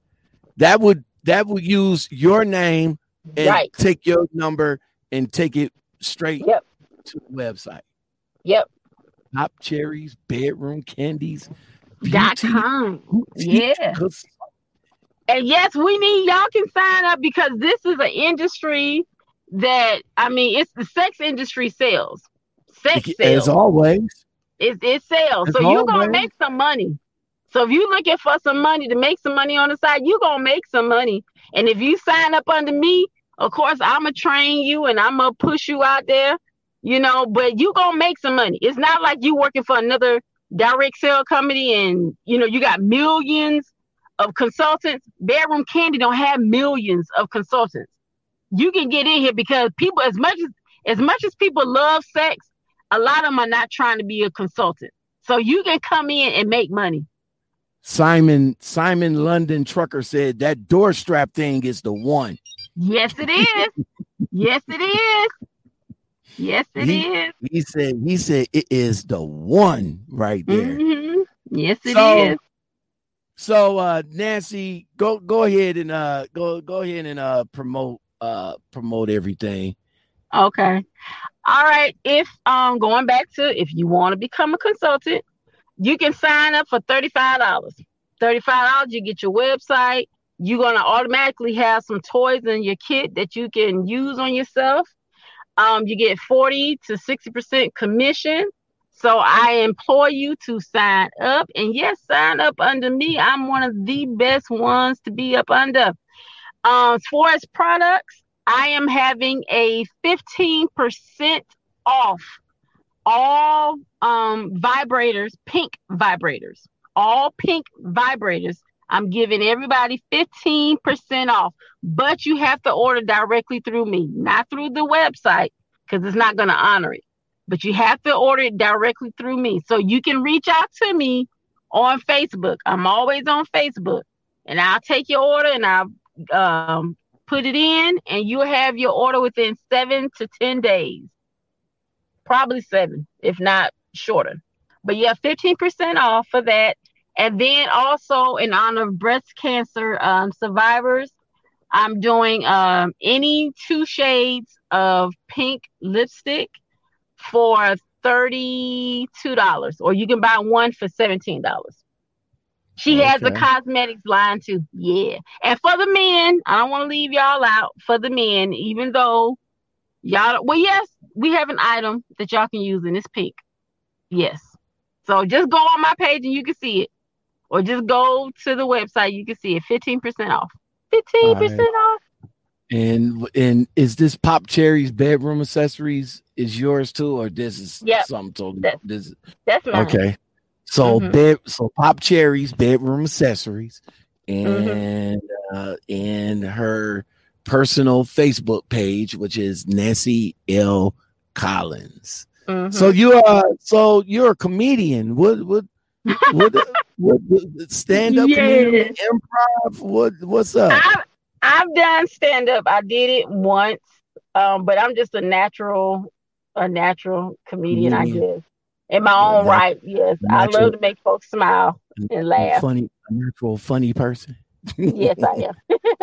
that would that would use your name. And right. Take your number and take it straight yep. to the website. Yep. Pop Cherries, Bedroom Candies. Dot com. Yeah. Cooks. And yes, we need y'all can sign up because this is an industry that, I mean, it's the sex industry sales. Sex it, sales. As always. It, it sells. As so you're going to make some money. So if you're looking for some money to make some money on the side, you're going to make some money. And if you sign up under me, of course, I'm going to train you and I'm going to push you out there, you know, but you're going to make some money. It's not like you working for another direct sale company and, you know, you got millions of consultants. Bedroom Candy don't have millions of consultants. You can get in here because people, as much as, as much as people love sex, a lot of them are not trying to be a consultant. So you can come in and make money. Simon Simon London Trucker said that door strap thing is the one. Yes, it is. Yes, it is. Yes, it he, is. He said he said it is the one right there. Mm-hmm. Yes, it so, is. So uh, Nancy, go go ahead and uh go go ahead and uh promote uh promote everything. Okay. All right. If um going back to if you want to become a consultant, you can sign up for thirty-five dollars. thirty-five dollars, you get your website. You're gonna automatically have some toys in your kit that you can use on yourself. Um, you get forty to sixty percent commission. So I implore you to sign up. And yes, sign up under me. I'm one of the best ones to be up under. Um, as far as products, I am having a fifteen percent off all um, vibrators, pink vibrators, all pink vibrators. I'm giving everybody fifteen percent off, but you have to order directly through me, not through the website, because it's not going to honor it. But you have to order it directly through me. So you can reach out to me on Facebook. I'm always on Facebook, and I'll take your order and I'll um, put it in, and you'll have your order within seven to ten days, probably seven, if not shorter. But you have fifteen percent off for that. And then also in honor of breast cancer um, survivors, I'm doing um, any two shades of pink lipstick for thirty-two dollars, or you can buy one for seventeen dollars. She okay. has a cosmetics line too. Yeah. And for the men, I don't want to leave y'all out. For the men, even though y'all, well, yes, we have an item that y'all can use, and it's pink. Yes. So just go on my page and you can see it. Or just go to the website. You can see it. fifteen percent off. fifteen percent right. off. And and is this Pop Cherry's bedroom accessories is yours too? Or this is yep. something totally that, this is, that's mine. Okay. So mm-hmm. bed so Pop Cherry's bedroom accessories and mm-hmm. uh and her personal Facebook page, which is Nancy L Collins. Mm-hmm. So you are so you're a comedian. What what what What, stand up, yes. improv. What, what's up? I've, I've done stand up. I did it once, um, but I'm just a natural, a natural comedian, yeah. I guess. In my yeah, own that, right, yes. Natural, I love to make folks smile and laugh. Funny, a natural, funny person. Yes, I am.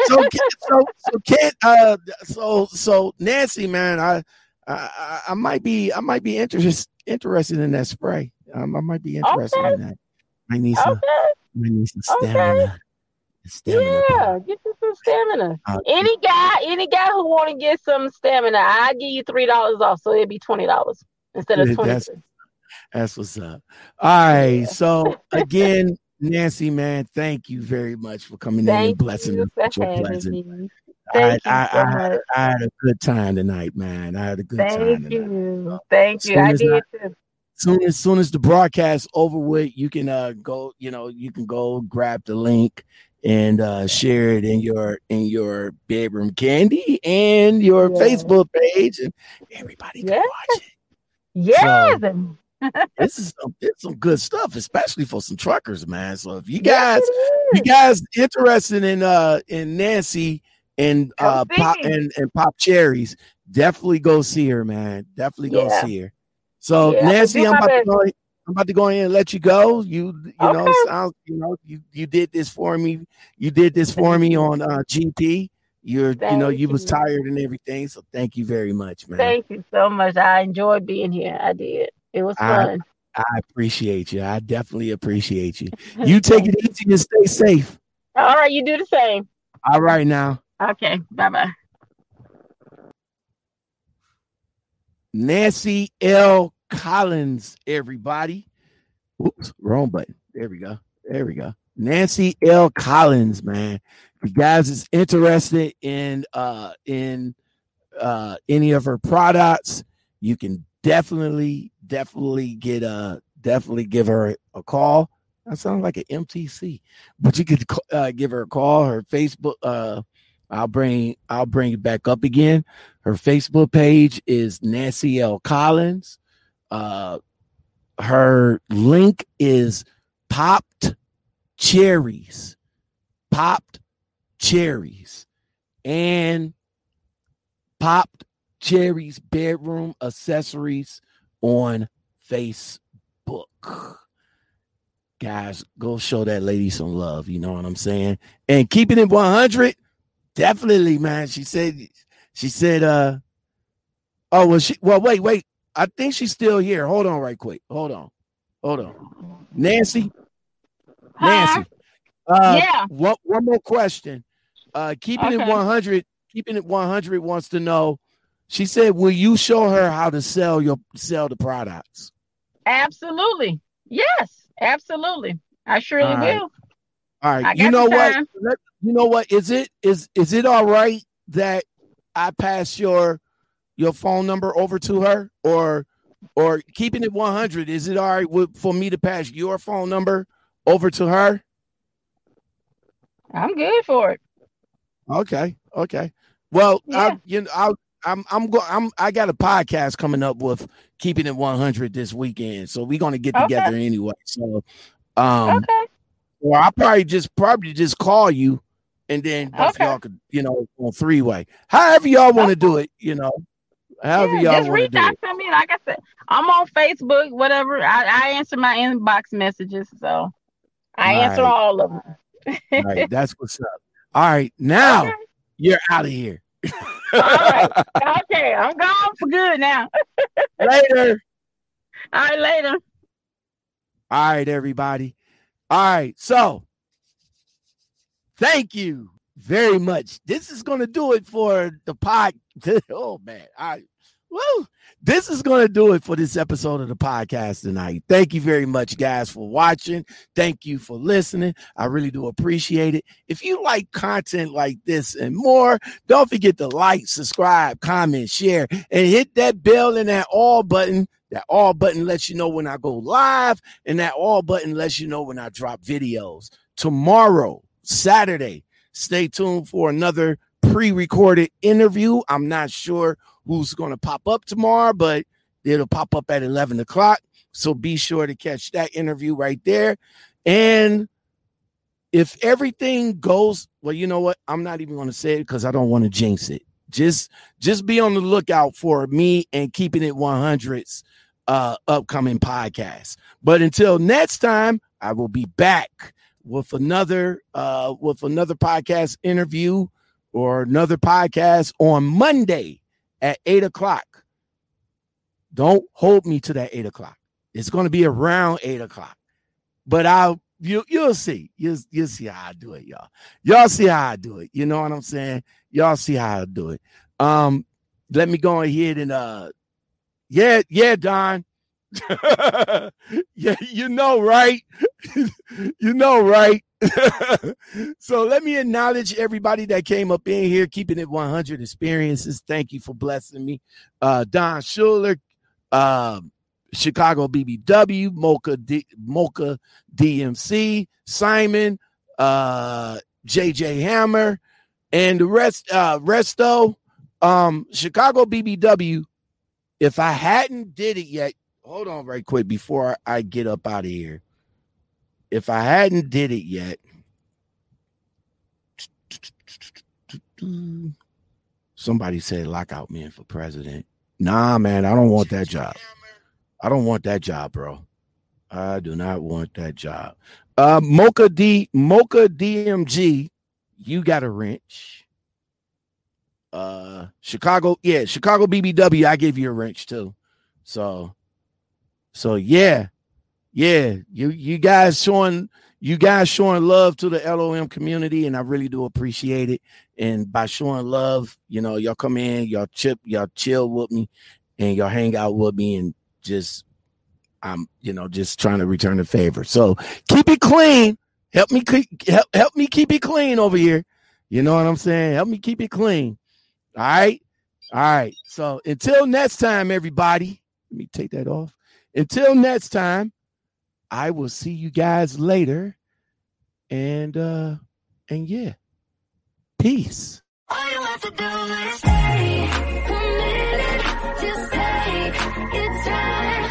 so, so, so can't. Uh, so, so Nancy, man, I, I, I might be, I might be interested, interested in that spray. Um, I might be interested okay. in that. I need some, okay. I need some stamina. Okay. stamina yeah, get you some stamina. Uh, any guy, any guy who want to get some stamina, I'll give you three dollars off, so it'll be twenty dollars instead of twenty. That's, that's what's up. All right, yeah. So again, Nancy, man, thank you very much for coming thank in and blessing you me. Your blessing. I, I, I, had, I had a good time tonight, man. I had a good thank time. Thank you, so, thank you. I did I, too. Soon as soon as the broadcast over with, you can uh, go. You know, you can go grab the link and uh, share it in your in your bedroom candy and your yeah. Facebook page, and everybody can yeah. watch it. Yeah, so, this is some, it's some good stuff, especially for some truckers, man. So if you guys, yeah, you guys interested in uh in Nancy and uh pop and, and Pop Cherries, definitely go see her, man. Definitely go yeah. see her. So yeah, Nancy, I'm about best. to go. In, I'm about to go in and let you go. You, you okay. know, sounds, you know, you, you did this for me. You did this for me on uh, G P. You're, thank you know, you, you was tired and everything. So thank you very much, man. Thank you so much. I enjoyed being here. I did. It was fun. I, I appreciate you. I definitely appreciate you. You take it easy and stay safe. All right, you do the same. All right now. Okay. Bye bye. Nancy L. Collins, everybody. Oops, wrong button. There we go. There we go. Nancy L. Collins, man. If you guys is interested in uh in uh any of her products, you can definitely, definitely get a definitely give her a call. That sounds like an M T C, but you could uh, give her a call. Her Facebook. Uh, I'll bring I'll bring it back up again. Her Facebook page is Nancy L. Collins. Uh, her link is popped cherries, popped cherries, and popped cherries bedroom accessories on Facebook. Guys, go show that lady some love. You know what I'm saying? And keeping it one hundred, definitely, man. She said, she said, uh, oh, well, she, well, wait, wait. I think she's still here. Hold on right quick. Hold on. Hold on. Nancy? Hi. Nancy. Uh, yeah. One, one more question. Uh, keeping okay. it one hundred, keeping it one hundred wants to know, she said, will you show her how to sell your, sell the products? Absolutely. Yes. Absolutely. I surely all right. will. All right. You know what? Let, you know what? Is it is is it all right that I pass your your phone number over to her? Or or keeping it one hundred, is it all right with, for me to pass your phone number over to her? I'm good for it. Okay. Okay. Well, yeah. I you know I I'm I'm going I'm I got a podcast coming up with Keeping It one hundred this weekend. So we're going to get together okay. anyway. So um okay. Well, I'll probably just probably just call you and then both okay. y'all could, you know, on three way. However y'all want to okay. do it, you know. However yeah, y'all want to do it. Just reach out to me. Like I said, I'm on Facebook, whatever. I, I answer my inbox messages, so I all answer right. all of them. All right, that's what's up. All right, now okay. you're out of here. All right. Okay, I'm gone for good now. Later. All right, later. All right, everybody. All right, so thank you very much. This is going to do it for the pod. Oh, man. All right. Woo. This is going to do it for this episode of the podcast tonight. Thank you very much, guys, for watching. Thank you for listening. I really do appreciate it. If you like content like this and more, don't forget to like, subscribe, comment, share, and hit that bell and that all button. That all button lets you know when I go live, and that all button lets you know when I drop videos. Tomorrow, Saturday, stay tuned for another pre-recorded interview. I'm not sure who's going to pop up tomorrow, but it'll pop up at eleven o'clock. So be sure to catch that interview right there. And if everything goes, well, you know what? I'm not even going to say it because I don't want to jinx it. Just, just be on the lookout for me and Keeping It one hundred's uh, upcoming podcast. But until next time, I will be back with another, uh, with another podcast interview or another podcast on Monday at eight o'clock. Don't hold me to that eight o'clock. It's going to be around eight o'clock, but I'll you you'll see you'll you'll see how I do it, y'all. Y'all see how I do it. You know what I'm saying? Y'all see how I do it. Um, let me go ahead and uh, yeah, yeah, Don. Yeah, you know, right? You know, right? So let me acknowledge everybody that came up in here, Keeping It one hundred experiences. Thank you for blessing me. Uh, Don Schuler, uh, Chicago B B W, Mocha, D- Mocha D M C, Simon, uh, J J Hammer, and the rest, uh, Resto, um, Chicago B B W. If I hadn't did it yet, hold on right quick before I get up out of here. If I hadn't did it yet, somebody said lockout men for president. Nah, man, I don't want that job. I don't want that job, bro. I do not want that job. Uh, Mocha D, Mocha D M G, you got a wrench. Uh, Chicago, yeah, Chicago B B W, I give you a wrench too. So, so yeah. Yeah, you you guys showing you guys showing love to the L O M community, and I really do appreciate it. And by showing love, you know, y'all come in, y'all chip, y'all chill with me, and y'all hang out with me, and just I'm you know just trying to return the favor. So keep it clean. Help me help help me keep it clean over here. You know what I'm saying? Help me keep it clean. All right, all right. So until next time, everybody. Let me take that off. Until next time. I will see you guys later, and uh, and yeah, peace. All you have to do is stay a minute, just stay, it's time.